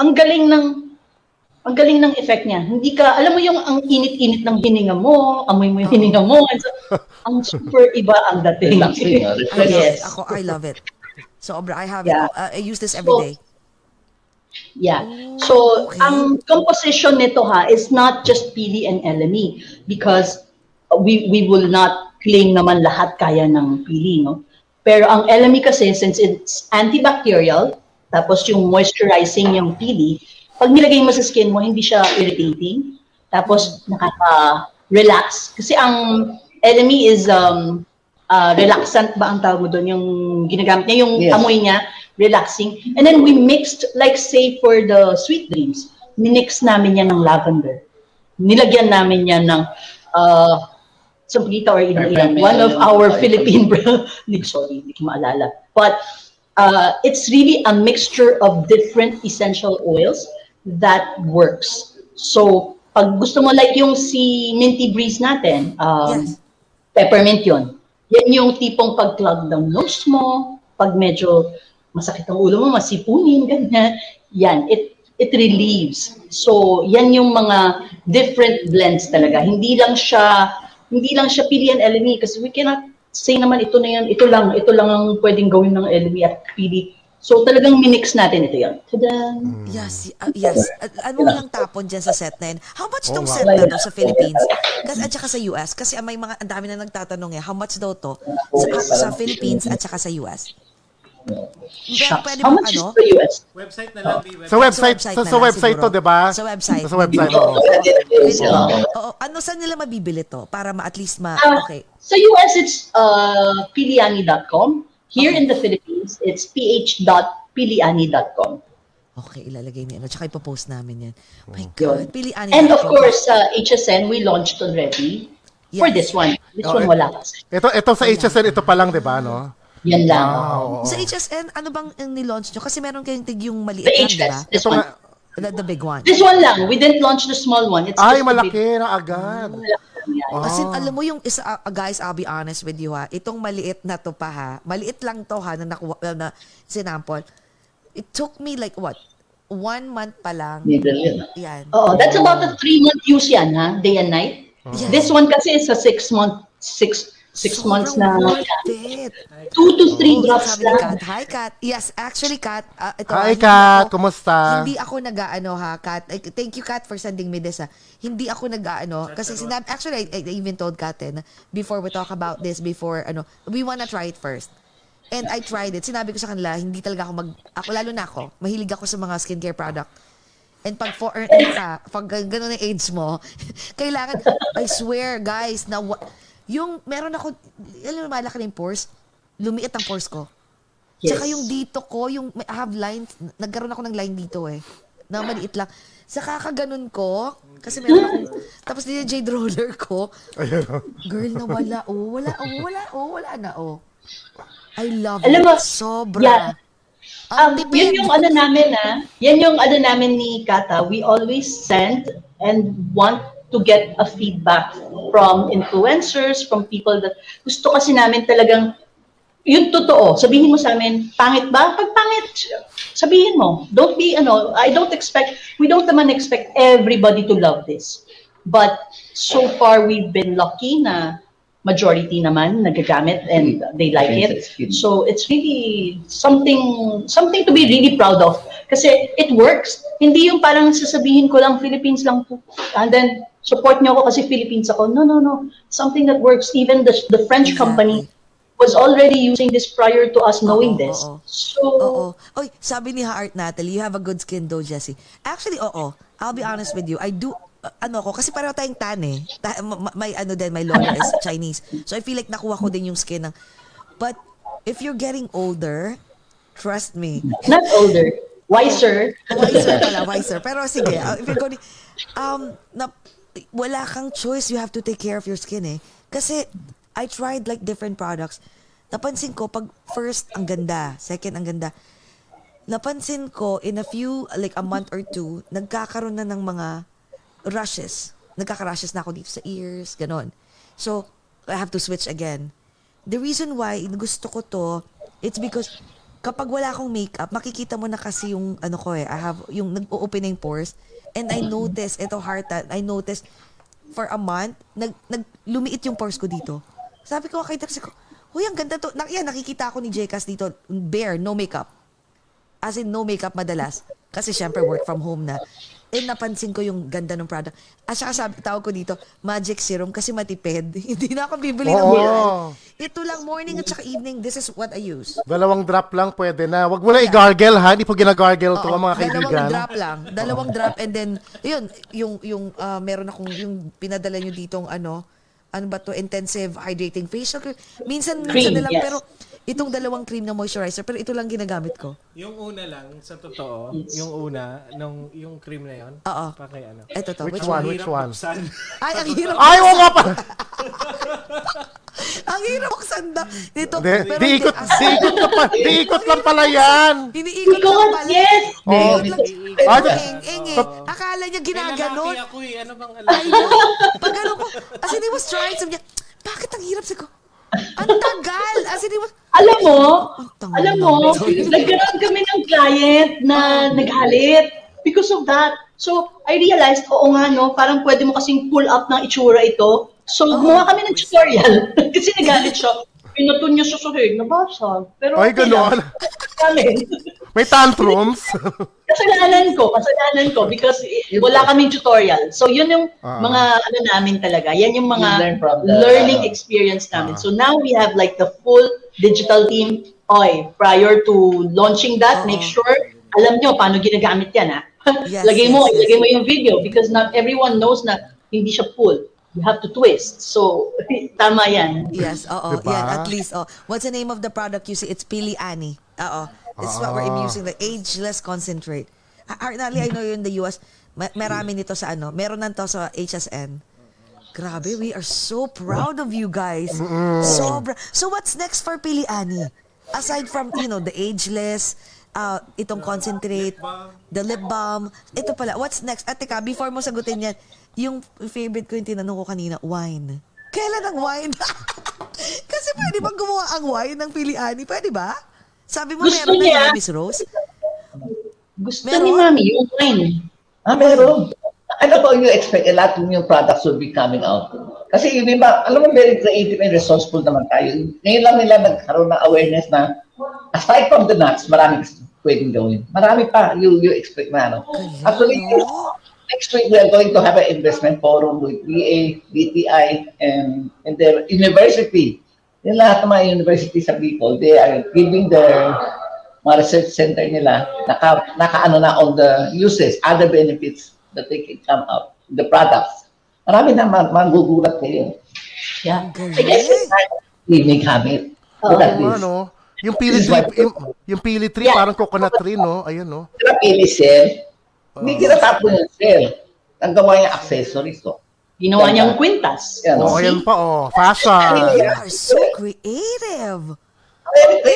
Ang galing ng effect niya. Hindi ka, alam mo yung ang init-init ng hininga mo, amoy mo yung hininga mo. Ang super iba ang dating. Yes. Ako, I love it. So, I have it. I use this every day. Yeah. So, ang composition nito ha is not just Pili and Elemi because we will not claim naman lahat kaya ng Pili, no? Pero ang Elemi kasi, since it's antibacterial, tapos yung moisturizing yung Pili, pag nilagay mo sa skin mo, hindi siya irritating. Tapos, nakaka-relax. Kasi ang Elemi is relaxant ba ang tawag mo doon? Yung ginagamit niya, yung amoy niya, relaxing. And then we mixed, like say for the Sweet Dreams, minix namin yan ng lavender. Nilagyan namin yan ng Sumplita or Iniilan, one of our Philippine brands. Sorry, hindi ko maalala. But it's really a mixture of different essential oils that works. So, pag gusto mo like yung si Minty Breeze natin, peppermint yun. Yan yung tipong pag-clog ng nose mo, pag medyo masakit ang ulo mo, masipunin, ganyan. Yan, it relieves. So, yan yung mga different blends talaga. Hindi lang siya Pili and Elemi kasi we cannot say naman ito na yan, ito lang ang pwedeng gawin ng Elemi at Pili. So talagang minix natin ito yan. Tada! Yes. Ano lang tapon dyan sa set na yan? How much itong set na sa Philippines? At saka sa US? Kasi may mga, ang dami na nagtatanong eh, how much daw to sa Philippines at saka sa US? How much is the US? Website na lang. Sa website to, diba? Sa website. Ano, saan nila mabibili to? Para at least okay. Sa US, it's piliani.com. Here in the Philippines, it's ph.piliani.com. Okay, ilalagay niya. Tsaka ipopost namin yan. My God, piliani. And of course, HSN, we launched already for this one. This one wala kasi. Ito sa HSN, ito pa lang, diba? Yan lang. Sa HSN, ano bang nilaunch nyo? Kasi meron kayong yung maliit lang, diba? This one. The big one. This one lang. We didn't launch the small one. Ay, malaki na agad. Kasi alam mo yung isa, guys, I'll be honest with you ha. Itong maliit na to pa ha. Maliit lang to ha na sinampol. It took me like what? 1 month pa lang. Yan. Oh, that's about a 3-month use yan, ha? Day and night. Yes. This one kasi is a 6 month, six months na. 2 to 3 drops lang. Hi, Kat. Yes, actually, Kat. Ito, hi, Kat. Kumusta? Hindi ako nag-ano, ha, Kat. Thank you, Kat, for sending me this, ha. Hindi ako nag-ano. Kasi sinabi, actually, I even told Kat, before we talk about this, before, ano, we wanna try it first. And I tried it. Sinabi ko sa kanila, hindi talaga ako lalo na ako, mahilig ako sa mga skincare product. And pag pag ganun ang age mo, kailangan, I swear, guys, na yung meron ako, alam mo, malaki na yung pores, lumiit ang pores ko. Yes. Saka yung dito ko, yung I have lines, nagkaroon ako ng line dito eh, na maliit lang. Saka kaganon ko, kasi meron ako, tapos din yung jade roller ko, girl, na wala, oh, wala, oh, wala, oh, wala na, oh. I love it. Mo, sobra. Yeah. Yun yung ano namin, ha? Yan yung ano namin ni Kata. We always send and want to get a feedback from influencers, from people that gusto kasi namin talagang yung totoo. Sabihin mo sa amin, pangit ba? Pag pangit, sabihin mo. Don't be, ano, I don't expect, we don't naman expect everybody to love this. But so far, we've been lucky na majority naman nagagamit and they like it. So it's really something to be really proud of. Kasi it works. Hindi yung parang sasabihin ko lang, Philippines lang po. And then, support niyo ako kasi Philippines ako. No, no, no. Something that works. Even the French company was already using this prior to us knowing this. So, Oy, sabi ni Heart Natalie, you have a good skin though, Jessie. Actually, I'll be honest with you. I do. Ano ko, kasi pareho tayong tan eh. May ano din, my lola is Chinese. So I feel like nakuha ko din yung skin ng... But if you're getting older, trust me. Not older. Wiser. Wiser pala, wiser. Pero sige, if you're going... wala kang choice, you have to take care of your skin eh. Kasi I tried like different products. Napansin ko, pag first, ang ganda. Second, ang ganda. Napansin ko, in a few, like a month or two, nagkakaroon na ng mga... rushes. Nagkaka-rushes na ako dito sa ears, ganon. So, I have to switch again. The reason why gusto ko to, it's because kapag wala akong makeup, makikita mo na kasi yung ano ko eh, I have yung nag-open na yung pores and I noticed, ito heart, I noticed for a month, lumiit yung pores ko dito. Sabi ko, kakita kasi ko, huy, ang ganda to. Yan, nakikita ako ni Jekas dito, bare, no makeup. As in, no makeup madalas. Kasi syempre, work from home na. Eh, napansin ko yung ganda ng product. At saka sabi, tawag ko dito, magic serum kasi matipid. Hindi na ako bibili ng yan. Ito lang, morning at saka evening, this is what I use. 2 drop lang pwede na. Wag mo na i-gargle ha, hindi po ginagargle to mga kaibigan. 2 drop lang. 2 drop and then, yun, yung meron akong, yung pinadala nyo ditong ano ba to, intensive hydrating facial cream. Minsan na lang, yes. Pero itong 2 cream na moisturizer, pero ito lang ginagamit ko. Yung una lang, sa totoo, yung una, yung cream na yun. Paki, ano. Ito to. Which one? Ay, ang hirap. Ay, wala pa! Ang hirap buksan daw. Diikot lang pala yan. Iniikot lang pala. Yes! Akala niya ginaganon. Pinanaki ako eh. Ano bang alam? Pag ano ko, as in he was trying, sabi niya, bakit ang hirap sa ko? Ang tagal! As in, alam mo, nagkaroon kami ng client na nagalit because of that. So, I realized, oo nga, no, parang pwede mo kasing pull up ng itsura ito. So, gumawa kami ng tutorial kasi nagalit siya. Pinatun niya sa suhig, nabasa. Pero, ay, gano'n. May tantrums. Kasalanan ko because wala kaming tutorial. So, yun yung mga ano namin talaga. Yan yung mga learning experience namin. So, now we have like the full digital team. Prior to launching that, make sure, alam nyo paano ginagamit yan, ha? Lagay mo yung video because not everyone knows na hindi siya full. You have to twist. So, tama yan. Yes, diba? Yeah, at least, what's the name of the product you see? It's Pili Ani. It's what we're using, the ageless concentrate. Arnally, I know you're in the US. Marami nito sa ano. Meron nanto sa HSN. Grabe, we are so proud of you guys. So, what's next for Pili Ani? Aside from, you know, the ageless, itong concentrate, the lip balm. Ito pala, what's next? At teka, before mo sagutin yan, yung favorite ko yung tinanong ko kanina, wine. Kailan ang wine? Kasi pwede bang gumawa ang wine ng Pili Ani? Pwede ba? Sabi mo meron na yung Miss Rose? Gusto meron? Ni Mami yung wine. Ah, meron. Ano ba you expect? A lot of new products will be coming out. Kasi yun ba, alam mo, very creative and resourceful naman tayo. Ngayon lang nila nagkaroon ng awareness na aside from the nuts, marami pwedeng gawin. Marami pa you expect na ano. Actually, next week, we are going to have an investment forum with DA, DTI, and their university. Yung lahat ng mga university sa Bicol, they are giving their mga research center nila naka-ano na on the uses, other benefits that they can come out, the products. Marami na magugulat kayo. Yeah. I guess it's time we make habit. Oo, ano? Yung pili tree, parang coconut tree, no? Ayan, no? Yung pili cell. Hindi kinatapon yung sale. Ang gawa niya accessories, oh. Ginawa niyang kwintas. Yan, oh, yan pa, oh. Fashion. You are so creative.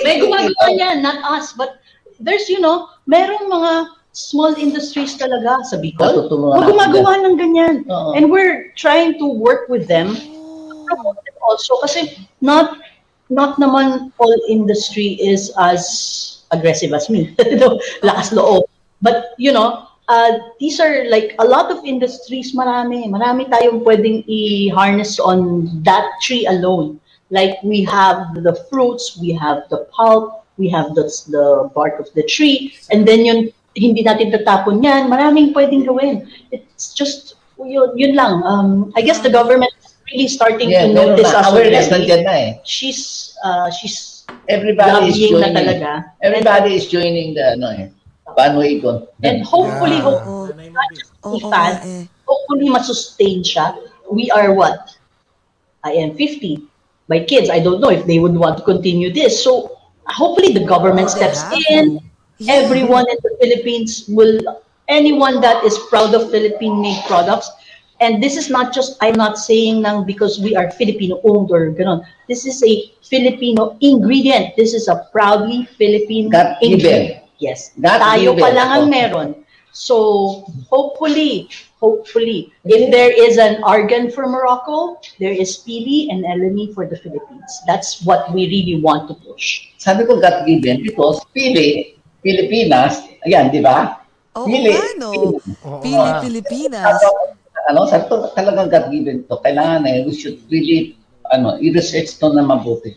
May gumagawa niya, not us, but there's, you know, merong mga small industries talaga sa Bicol. Gumagawa ng ganyan. And we're trying to work with them also kasi not naman all industry is as aggressive as me. Lakas loob. But, you know, these are like a lot of industries, marami tayong pwedeng i-harness on that tree alone. Like we have the fruits, we have the pulp, we have the bark of the tree, and then yun, hindi natin tatapon yan, maraming pwedeng gawin. It's just, yun lang. I guess the government is really starting to notice us already. She's everybody is joining the, and hopefully, hopefully masustain siya. We are what? I am 50. My kids, I don't know if they would want to continue this. So hopefully the government steps in. Yeah. Everyone in the Philippines will, anyone that is proud of Philippine-made products. And this is not just, I'm not saying nang because we are Filipino-owned or ganon. This is a Filipino ingredient. This is a proudly Filipino ingredient. Yes, tayo pa lang ang meron. So, hopefully, if there is an Argan for Morocco, there is Pili and Elemi for the Philippines. That's what we really want to push. Sabi ko God given because Pili, Pilipinas, ayan, di ba? Pili, Pilipinas. Ano, sabi ko talagang God given to. Kailangan eh, we should really, ano, i-research to na mabuti.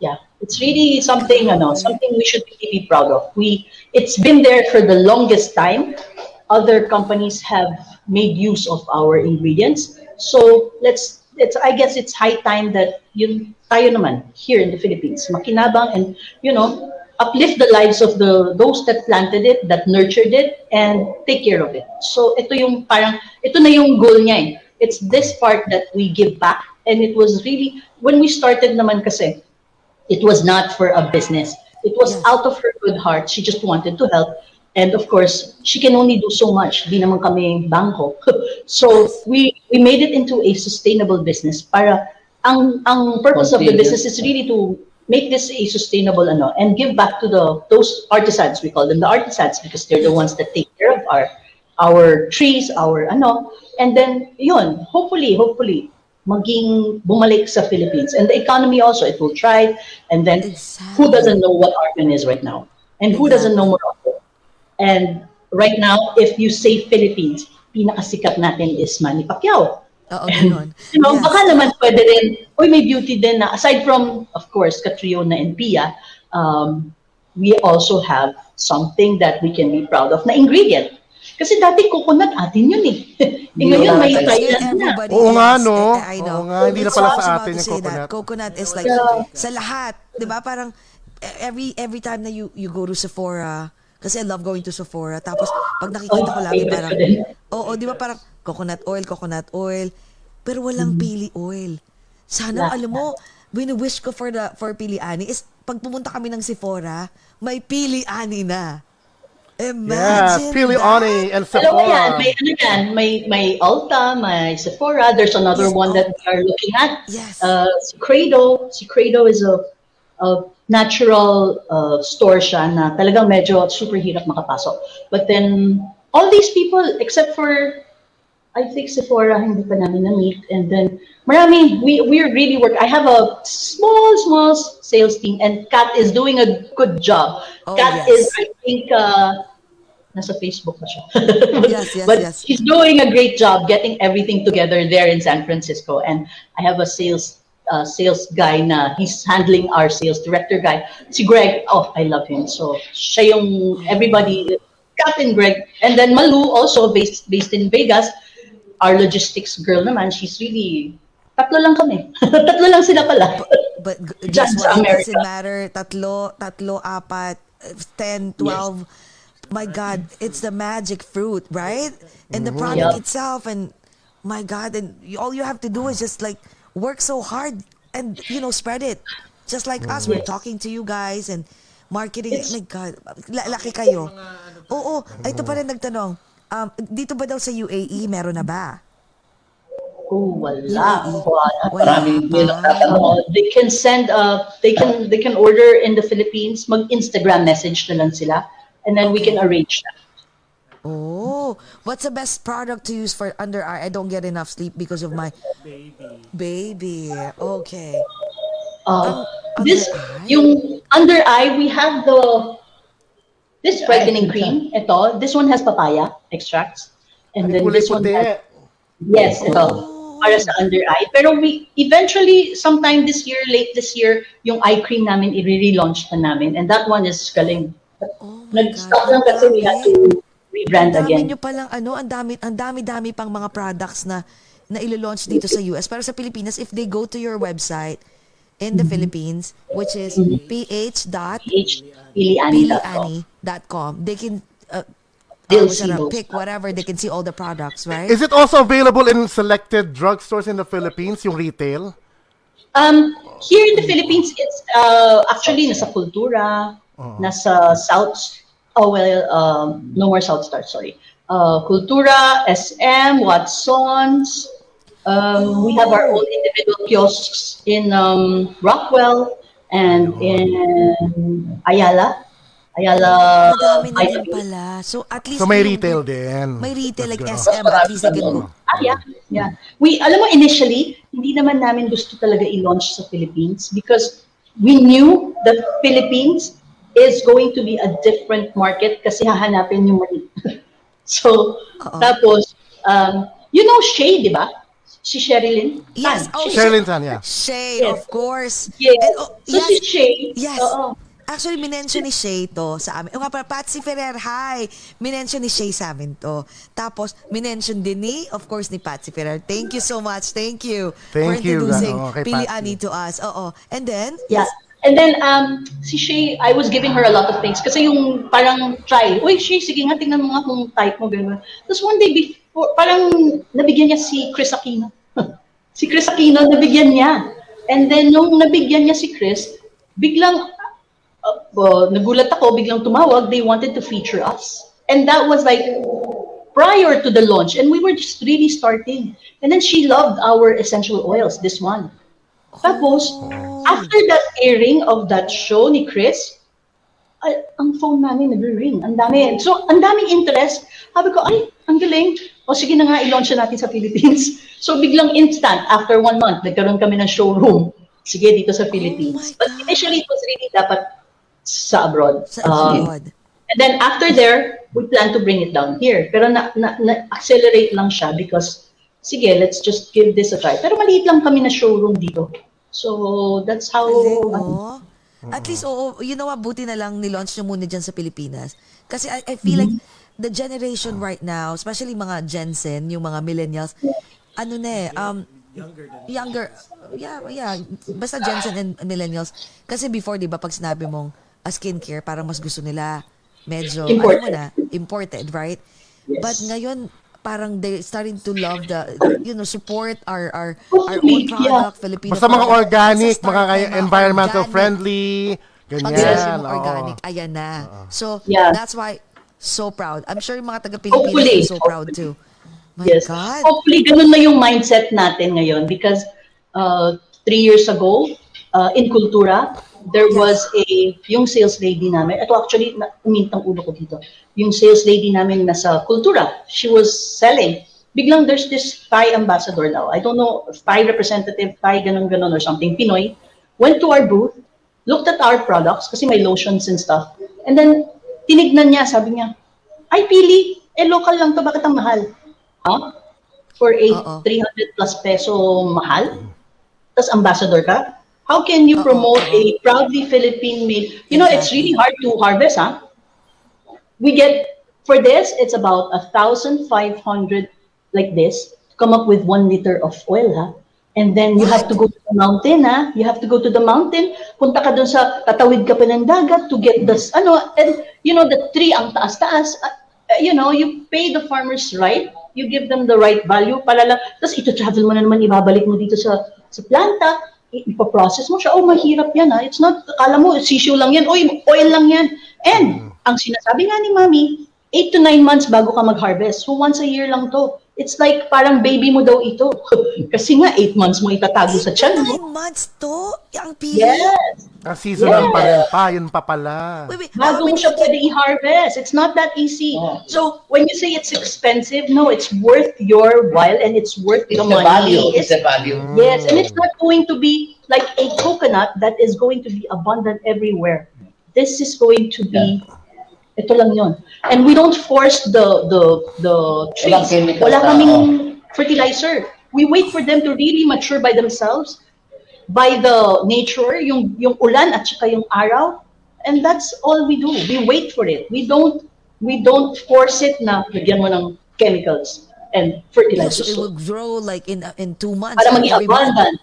Yeah, it's really something, ano, something we should really be proud of. It's been there for the longest time. Other companies have made use of our ingredients. So I guess it's high time that tayo naman here in the Philippines, makinabang and, you know, uplift the lives of those that planted it, that nurtured it, and take care of it. So ito yung parang, ito na yung goal niya eh. It's this part that we give back. And it was really, when we started naman kasi, it was not for a business. It was out of her good heart. She just wanted to help. And of course, she can only do so much. Di naman kami bangko. So we made it into a sustainable business. Para ang purpose of the business is really to make this a sustainable ano, and give back to those artisans. We call them the artisans because they're the ones that take care of our trees, our ano. And then yun, hopefully maging bumalik sa Philippines. And the economy also, it will try. And then who doesn't know what Argan is right now? And who doesn't know Morocco? And right now, if you say Philippines, pinakasikat natin is Manny Pacquiao. And, you know, baka naman pwede rin, may beauty din na, aside from, of course, Catriona and Pia, we also have something that we can be proud of na ingredient. Kasi dati coconut atin yun eh. Ngayon may Thailand na. Oo nga, no? Oo nga, hindi na pala sa atin yung coconut. Coconut is like sa lahat. Diba? Parang every time na you go to Sephora, kasi I love going to Sephora, tapos pag nakikita ko lagi parang, oo, di ba parang coconut oil, pero walang pili oil. Sana, alam mo, wini-wish ko for Pili Ani is pag pumunta kami ng Sephora, may Pili Ani na. Imagine Pili Ani and Sephora. Yan, may Ulta, may Sephora. There's another one that we are looking at. Yes. Shiseido. Shiseido is a natural store siya na talagang medyo super hirap makapasok. But then, all these people, except for, I think Sephora, hindi pa namin na-meet. And then, marami, we really work. I have a small sales team and Kat is doing a good job. Kat is, I think, nasa Facebook na siya. Yes. She's doing a great job getting everything together there in San Francisco. And I have a sales guy na he's handling our sales director guy. Si Greg, oh, I love him. So, siya yung everybody, Captain Greg. And then Malu, also based in Vegas, our logistics girl naman, she's really... Tatlo lang kami. Tatlo lang sila pala. But guess what? It doesn't matter. Tatlo, apat, 10, 12. Yes. My God, it's the magic fruit, right? And the product itself. And my God, and all you have to do is just like work so hard and, you know, spread it. Just like us, we're talking to you guys and marketing. It's, my God, laki kayo. Oo, ito pa rin nagtanong. Dito ba daw sa UAE, meron na ba? Oh, wala. They can send they can order in the Philippines, mag Instagram message na lang sila, and then we can arrange that. Oh, what's the best product to use for under eye? I don't get enough sleep because of my baby. Okay. This under yung under eye, we have this brightening cream. Ito, this one has papaya extracts, and then this one has, yes, ito. Para sa under eye. Pero we eventually, sometime this year, late this year, yung eye cream namin, i-relaunch na namin. And that one is galing. Nag-stop lang kasi we had to rebrand again. Ang dami nyo palang, ano, ang dami pang mga products na ilo-launch dito sa US. Pero sa Pilipinas, if they go to your website in the Philippines, which is ph.piliani.com, they can... pick whatever, they can see all the products, right? Is it also available in selected drugstores in the Philippines, yung retail? Here in the Philippines, it's actually nasa Kultura, nasa South, no more South Star, sorry. Kultura, SM, Watson's, we have our own individual kiosks in Rockwell and in Ayala. Madami na din pala. So at least may retail din. May retail like SM at least again. Yeah. We, alam mo, initially, hindi naman namin gusto talaga i-launch sa Philippines because we knew that Philippines is going to be a different market kasi hahanapin yung money. So, tapos, you know Shay, di ba? Si Sherilyn Tan. Yes. Sherilyn Tan, yeah. Shay, of course. So si Shay. Yes. Actually, minention ni Shay to sa amin. O nga pala, Patsy Ferrer, hi! Minention ni Shay sa amin to. Tapos, minention din ni, of course, ni Patsy Ferrer. Thank you so much. Thank you for introducing Pili Ani to us. Oo. And then? Yeah. And then, si Shay, I was giving her a lot of things. Kasi yung parang try, uy, Shay, sige nga, tingnan mo nga kung type mo, gano'n. Tapos one day before, parang nabigyan niya si Kris Aquino. Si Kris Aquino, nabigyan niya. And then, nung nabigyan niya si Kris, biglang, nagulat ako, biglang tumawag, they wanted to feature us. And that was like prior to the launch. And we were just really starting. And then she loved our essential oils, this one. Tapos, after that airing of that show ni Kris, ang phone namin nag-ring. Ang dami. So, ang daming interest. Sabi ko, ay, ang galing. O sige na nga, i-launch na natin sa Philippines. So, biglang instant, after 1 month, nagkaroon kami ng showroom. Sige, dito sa Philippines. But initially, it was really dapat sa abroad. And then after there, we plan to bring it down here. Pero na-accelerate lang siya because, sige, let's just give this a try. Pero maliit lang kami na showroom dito. So, that's how... At least, you know what, buti na lang nilaunch nyo muna dyan sa Pilipinas. Kasi I feel like the generation right now, especially mga Gen Z, yung mga millennials, ano na younger. Yeah. Basta Gen Z and millennials. Kasi before, di ba, pag sinabi mong, skincare, parang mas gusto nila medyo, ano mo na, imported, right? Yes. But ngayon, parang they're starting to love the, you know, support our own product, Filipino basta product. Mga organic, mga environmental organic, friendly, ganyan. Organic, ayan na. So, that's why, so proud. I'm sure yung mga taga-Pilipinas so proud too. My God. Hopefully, ganun na yung mindset natin ngayon because 3 years ago, in Kultura, there was a, yung sales lady namin, ito actually, umintang ulo ko dito, yung sales lady namin nasa Kultura, she was selling. Biglang there's this Thai ambassador now. I don't know, Thai representative, Thai ganon-ganon or something, Pinoy, went to our booth, looked at our products, kasi may lotions and stuff, and then tinignan niya, sabi niya, ay Pili, eh local lang to, bakit ang mahal? Huh? For a 300 plus peso mahal? Tapos ambassador ka? How can you promote a proudly Philippine made? You know, it's really hard to harvest, huh? We get, for this, it's about 1,500 like this, to come up with 1 liter of oil, huh? And then you have to go to the mountain, ha? You have to go to the mountain. Punta ka dun sa, tatawid ka pa ng dagat to get this, ano, and you know, the tree ang taas-taas. You know, you pay the farmers right. You give them the right value. Palala, tapos ito travel mo na naman, ibabalik mo dito sa planta. Ipaprocess mo siya. Oh, mahirap yan, ha? It's not, akala mo, sisyo lang yan. Oy, oil lang yan. And, ang sinasabi nga ni Mami, 8 to 9 months bago ka mag-harvest. So, once a year lang to. It's like parang baby mo daw ito. Kasi nga, 8 months mo itatago sa tiyan. 9 months to? Ang pili? Yes. Ang seasonal pa rin pa. Yun pa pala. Bago mo siya pwede i-harvest. It's not that easy. Oh. So, when you say it's expensive, no, it's worth your while and it's worth the money. Value. It's the value. Yes, and it's not going to be like a coconut that is going to be abundant everywhere. This is going to be... Ito lang yun. And we don't force the trees. Wala kaming fertilizer. We wait for them to really mature by themselves, by the nature, yung ulan at saka yung araw. And that's all we do. We wait for it. We don't force it na bigyan mo ng chemicals and fertilizers. So it will grow like in 2 months. Para maging abundant.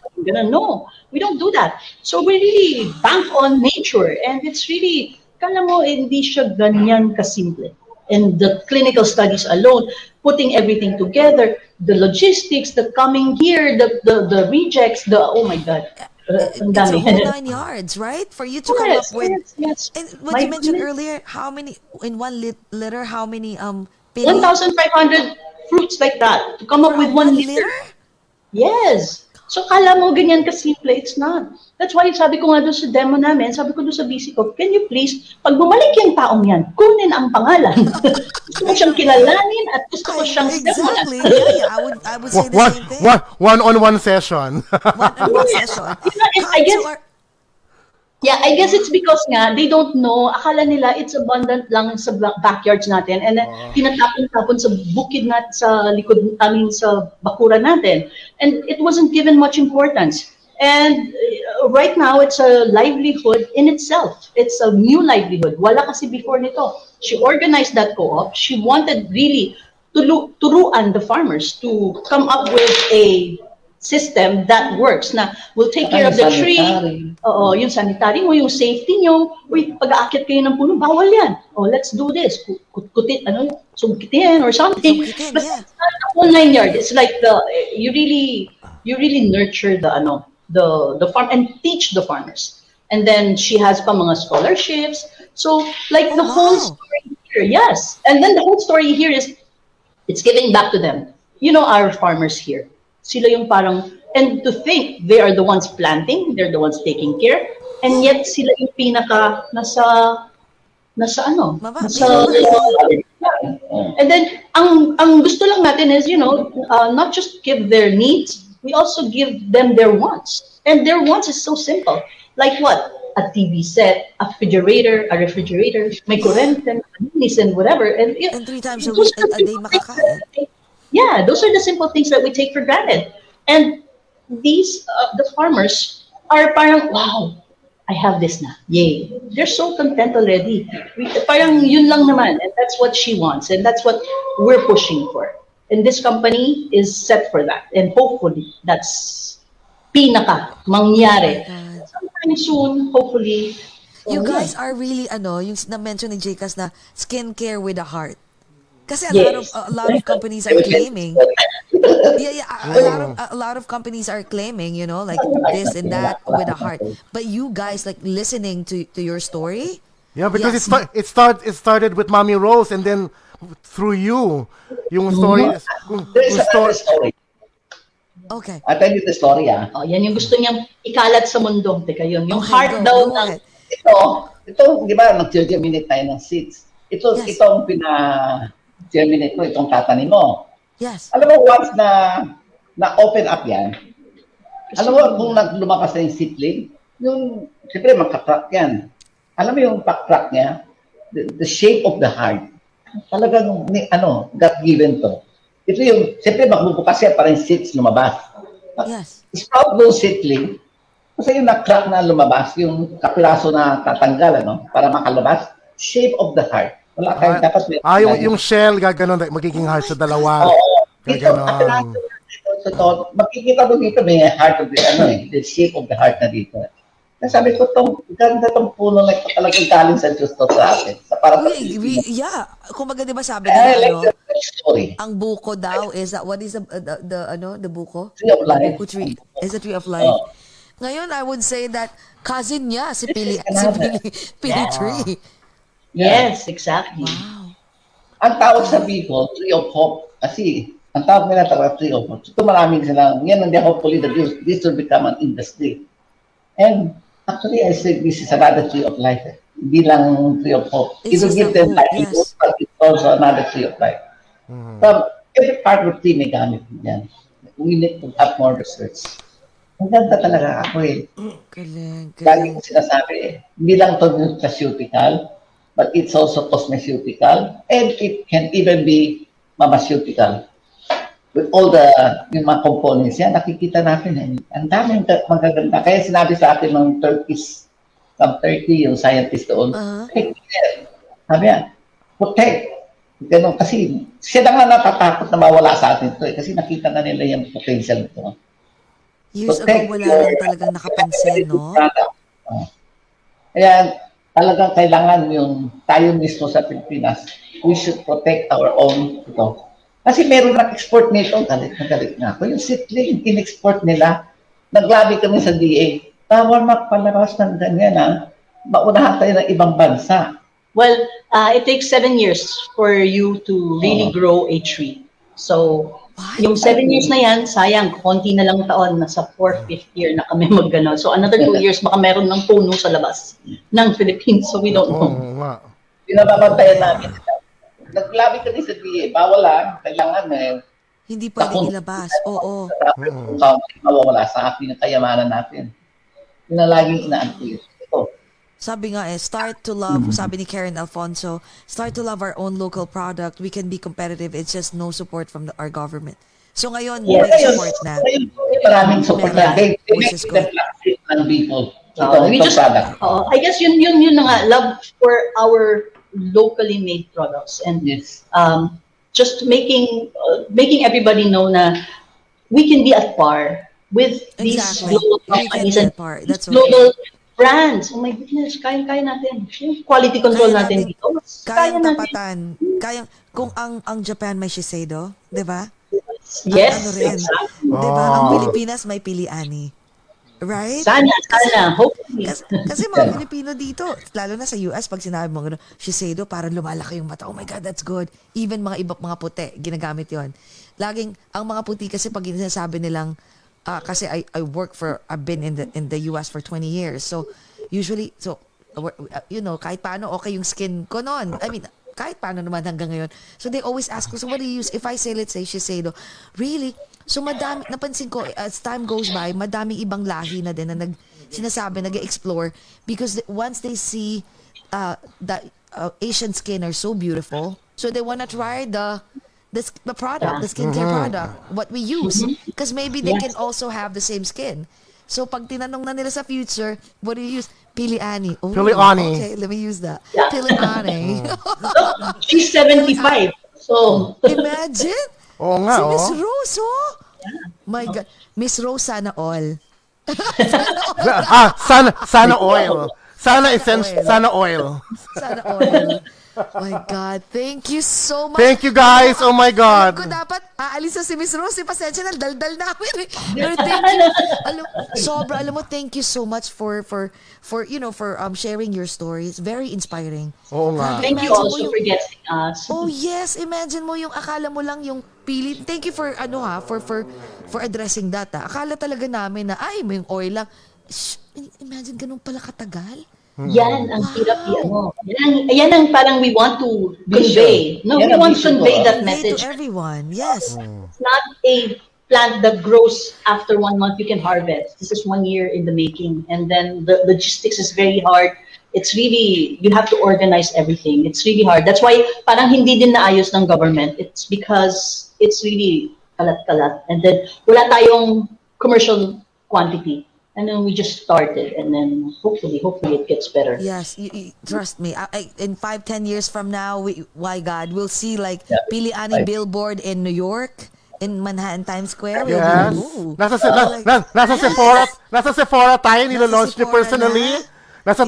No, we don't do that. So we really bank on nature, and it's really... Kala mo, hindi siya ganyan kasimple. And the clinical studies alone, putting everything together, the logistics, the coming here, the rejects, the, oh my God. It's a whole 9 yards, right? For you to come up with. Yes. And what you mentioned earlier, how many, in 1 liter, how many? 1,500 fruits like that, to come up with 1 liter. Yes. So, kala mo ganyan kasimple, it's not. That's why sabi ko nga doon sa demo namin, sabi ko doon sa BC ko, can you please, pag bumalik yung taong yan, kunin ang pangalan. Gusto mo siyang kilalanin at gusto mo siyang exactly. Yeah, I would say the same thing. One-on-one session. One-on-one session. I guess it's because nga, they don't know, akala nila it's abundant lang sa backyards natin and tinatapon-tapon sa bukid natin, sa likod, sa bakura natin. And it wasn't given much importance. And right now, it's a livelihood in itself. It's a new livelihood. Wala kasi before nito. She organized that co-op. She wanted really to turuan the farmers to come up with a system that works na will take care of the tree. Oo, yung sanitary mo, yung safety nyo. Uy, pag-aakit kayo ng puno, bawal yan. Oh, let's do this. Kutit, ano, sumkitin or something. But it's not a whole 9 yards. It's like you really nurture the farm and teach the farmers. And then she has pa mga scholarships. So like the whole story here, yes. And then the whole story here is it's giving back to them. You know, our farmers here. Sila yung parang, and to think they are the ones planting, they're the ones taking care, and yet sila yung pinaka and then ang gusto lang natin is, you know, not just give their needs, we also give them their wants. And their wants is so simple, like what? A TV set, a refrigerator, may kurente, and whatever. And 3 times a week, a day makakain. Yeah, those are the simple things that we take for granted. And these, the farmers, are parang, wow, I have this na. Yay. They're so content already. Parang yun lang naman. And that's what she wants. And that's what we're pushing for. And this company is set for that. And hopefully, that's pinaka mangyari. Sometime soon, hopefully. You guys are really, ano, yung na-mention ni Jcas na skincare with a heart. Because a lot of companies are claiming, a lot of companies are claiming, you know, like this and that with a heart. But you guys, like listening to your story, yeah, because it started with Mommy Rose, and then through you, yung story. There is a story. Okay. I tell you the story, yeah. Oh, yan yung gusto niyang ikalat sa mundo, teka yun. Yung heart daw ng ito, di ba nag-germinate tayo ng seeds. Itong germinate mo, itong tatanim mo. Yes. Alam mo, once na-open up yan, alam mo, kung lumakas na yung seedling, yung, siyempre, magka-crack yan. Alam mo yung pag-crack niya, the shape of the heart. Talagang, ano, got given to. Ito yung, siyempre, magbubukas siya parang seeds lumabas. Yes. Sprout those seedling. Kasi yung na-crack na lumabas, yung kaplaso na tatanggal, ano, para makalabas, shape of the heart. Wala kayo dapat. Yung shell, gano'n, magiging heart sa dalawa. Oo. Dito, so, makikita mo dito, may heart of the, ano eh, the shape of the heart na dito. Sabi ko, tong ganda tong puno na ito talagang galing sa Diyos to sa atin. Sa parang yeah. Kung baga, diba sabi nila, ano, ang buko daw is, what is the ano, the buko? Tree of life. It's a tree of life. Ngayon, I would say that cousin niya, si Pili Tree. Yes, exactly. Wow. Ang tawag sa Bicol, Tree of Hope. Kasi, ang tawag nila talaga Tree of Hope. So, maraming silang, yan ang hopefully that this will become an industry. And actually, I said, this is another Tree of Life. Hindi lang Tree of Hope. It will give them life, but it's also another Tree of Life. So, every part of the tree may gamit niyan. We need to have more research. Ang ganda talaga ako eh. Galing. Lagi ko sinasabi eh. Hindi lang ito nutraceutical, but it's also cosmeceutical, and it can even be pharmaceutical. With all the mga components yan, nakikita natin eh. Ang daming magaganda. Kaya sinabi sa atin ng Turkish, from Turkey, yung scientist doon, take care. Sabi yan, protect. Ganun, kasi siya na nga natatakot na mawala sa atin ito eh. Kasi nakita na nila yung potential ito. Years ago, wala lang talagang nakapansin, no? Ayan, talagang kailangan yung tayo mismo sa Pilipinas, we should protect our own ito. Kasi meron na export nito, galit na ako. Yung seedling, in-export nila, naglabi kami sa DA, tawar magpalabas ng ganyan, ha? Maunahan tayo ng ibang bansa. Well, it takes 7 years for you to really grow a tree. So, what? Yung 7 years na yan, sayang, konti na lang taon, nasa 4th, 5th year na kami mag-ganon. So another 2 years, baka meron ng puno sa labas ng Philippines. So we don't know. Pinababatayan namin. Naglabi kami sa DA. Bawal lang. Kailangan eh. Hindi pwedeng ilabas. Oo. Mawawala sa akin ang kayamanan natin. Yun na laging inaantil. Sabi nga eh, start to love, sabi ni Karen Alfonso, start to love our own local product. We can be competitive. It's just no support from our government. So ngayon, may support na. Maraming support na. They make the plastic ng people. I guess yun na nga, love for our locally made products. And just making everybody know na we can be at par with these global companies and global brands. Oh my goodness, kaya natin. Quality control natin dito. Kaya natin. Kaya kung ang Japan may Shiseido, 'di ba? Yes. Exactly. 'Di ba? Ang Pilipinas may Pili Ani. Right? Sana, hopefully. Kasi mga Pilipino dito, lalo na sa US, pag sinabi mo Shiseido, parang lumalaki yung mata. Oh my God, that's good. Even mga ibang mga puti, ginagamit 'yon. Laging ang mga puti kasi pag sinasabi nilang kasi I've been in the US for 20 years. So usually you know, kahit paano okay yung skin ko noon. I mean, kahit paano naman hanggang ngayon. So they always ask us, so what do you use? If I say, let's say Shiseido, really? So madami, napansin ko as time goes by, madaming ibang lahi na din na sinasabi, nag-explore because once they see that Asian skin are so beautiful, so they wanna try the product, the skincare product, what we use. Because maybe they can also have the same skin. So pag tinanong na nila sa future, what do you use? Pili Ani. Oh, Pili Ani. Okay, let me use that. Yeah. Pili Ani. She's 75. So imagine. Oo nga, si Miss Rose, my God. Miss Rose, sana all. Sana oil. Sana essential. Sana oil. Sana oil. My God, thank you so much. Thank you guys. Oh my God. Ko dapat aalis si Miss Rose, pasensya na, daldal na ako. But thank you. Sobra, alam mo, thank you so much for you know, for sharing your stories. Very inspiring. Oh my. Thank you also for guesting us. Oh yes, imagine mo yung akala mo lang yung pili. Thank you for ano ha, for addressing that. Akala talaga namin na ay may oil lang. Imagine ganun pala katagal. Yan ang hirap yan. Yan ang parang we want to convey. No, we want to convey that message to everyone. Yes. It's not a plant that grows after 1 month you can harvest. This is 1 year in the making. And then the logistics is very hard. it's really, you have to organize everything. It's really hard. That's why parang hindi din naayos ng government. It's because it's really kalat-kalat. And then wala tayong commercial quantity. And then we just started, and then hopefully it gets better. Yes, trust me. In 5-10 years from now, we'll see like Pili Ani billboard in New York, in Manhattan Times Square. Yes. We'll be, nasa Sephora tayo, nilo-launch niyo personally. Nasa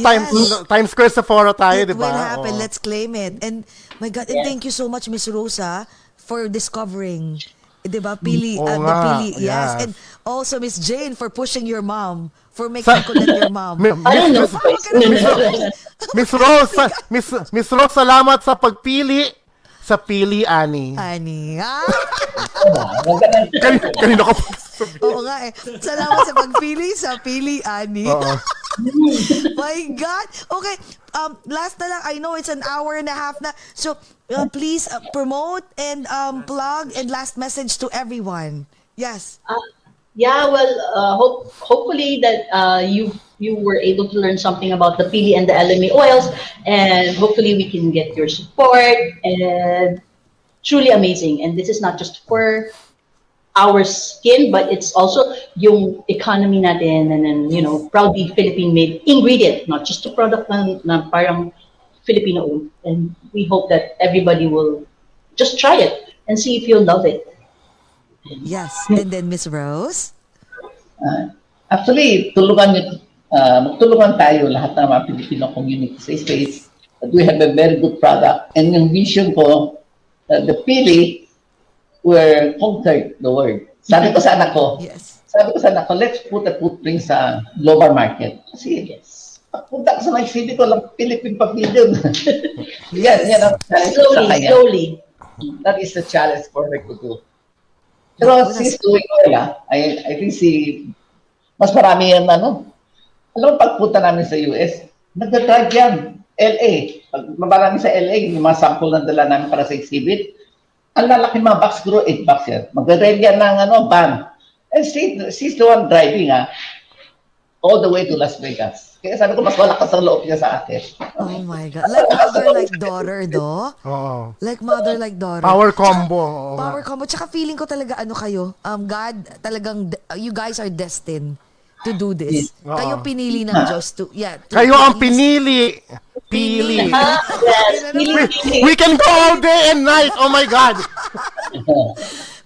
Times Square Sephora tayo, di ba? It will happen. Let's claim it. And my God, and thank you so much, Miss Rosa, for discovering. Diba, Pili, Pili, yes. And also, Miss Jane, for pushing your mom, for making connect your mom. Miss Rose, salamat sa pagpili sa Pili Ani. Kanino ka po? Oo nga eh. Salamat sa pagpili sa Pili Ani. My God. Okay, last na lang. I know it's an hour and a half na. So, please promote and plug and last message to everyone. Yes. Yeah. Well, hopefully that you were able to learn something about the Pili and the elemi oils, and hopefully we can get your support. And truly amazing. And this is not just for our skin, but it's also yung economy natin, and then you know, proudly Philippine-made ingredient, not just a product na parang Filipino owned, and we hope that everybody will just try it and see if you'll love it. Yes, and then Miss Rose? Actually, magtulungan tayo lahat ng mga Filipino community sa space that we have a very good product, and yung vision ko, the Pili will conquer the world. Sabi ko sa anak ko, let's put a footprint sa global market. Kasi, pagpunta ko sa my city ko lang, Philippine pavilion. Slowly. That is the challenge for her to do. Pero since doing oil, I think mas marami yan, ano. Alam, pagpunta namin sa US, nagdadrive yan. LA. Pag marami sa LA, yung mga sample na dala namin para sa exhibit, ang lalaki mga box, 8 box yan. Magdadrive yan ng van. And she's the one driving, all the way to Las Vegas. Kaya sabi ko, mas malakas ang loob niya sa akin. Oh my God. Like mother, like daughter, do? Oo. Like mother, like daughter. Power combo. Power combo. Tsaka feeling ko talaga, ano kayo, God, talagang, you guys are destined to do this. Kayo pinili ng Diyos to, kayo ang pinili. Pili. We can go all day and night. Oh my God.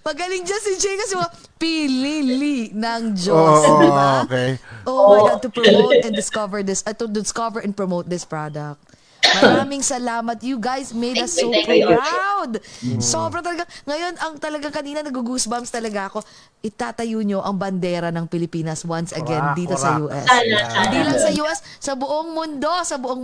Magaling dyan si Jay kasi pilili ng Diyos. Oh, okay. Oh my God, to promote and discover this, to discover and promote this product. Maraming salamat. You guys made us so proud. Sobrang talaga. Ngayon, ang talaga kanina, nag-goosebumps talaga ako. Itatayo nyo ang bandera ng Pilipinas once again dito sa US. Hindi lang sa US, sa buong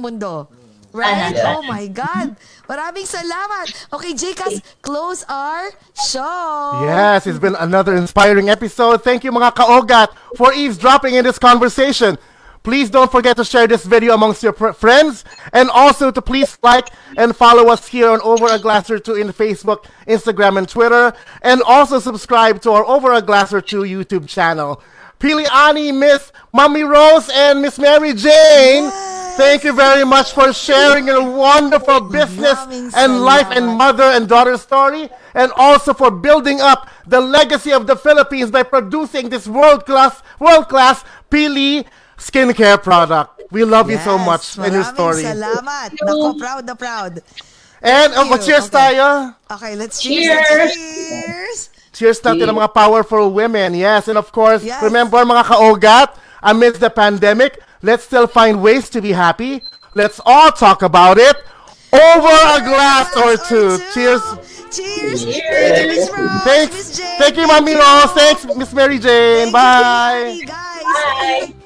mundo, Right? Oh my God. Maraming salamat. Okay, Jcas, close our show. Yes, it's been another inspiring episode. Thank you mga kaogat for eavesdropping in this conversation. Please don't forget to share this video amongst your friends, and also to please like and follow us here on Over a Glass or Two in Facebook, Instagram, and Twitter, and also subscribe to our Over a Glass or Two YouTube channel. Pili Ani, Miss Mommy Rose, and Miss Mary Jane. Thank you very much for sharing your wonderful business and life and mother and daughter story, and also for building up the legacy of the Philippines by producing this world-class Pili skincare product. We love you so much in your story. Salamat. Nako, proud na proud. And cheers tayo. Okay, let's cheers. Cheers natin ang mga powerful women. Yes, and of course, remember mga kaogat, amidst the pandemic, let's still find ways to be happy. Let's all talk about it over a glass or two. Cheers. Cheers. Cheers. Thanks. Thank you, Mommy Rose. Thanks, Miss Mary Jane. Bye. Bye.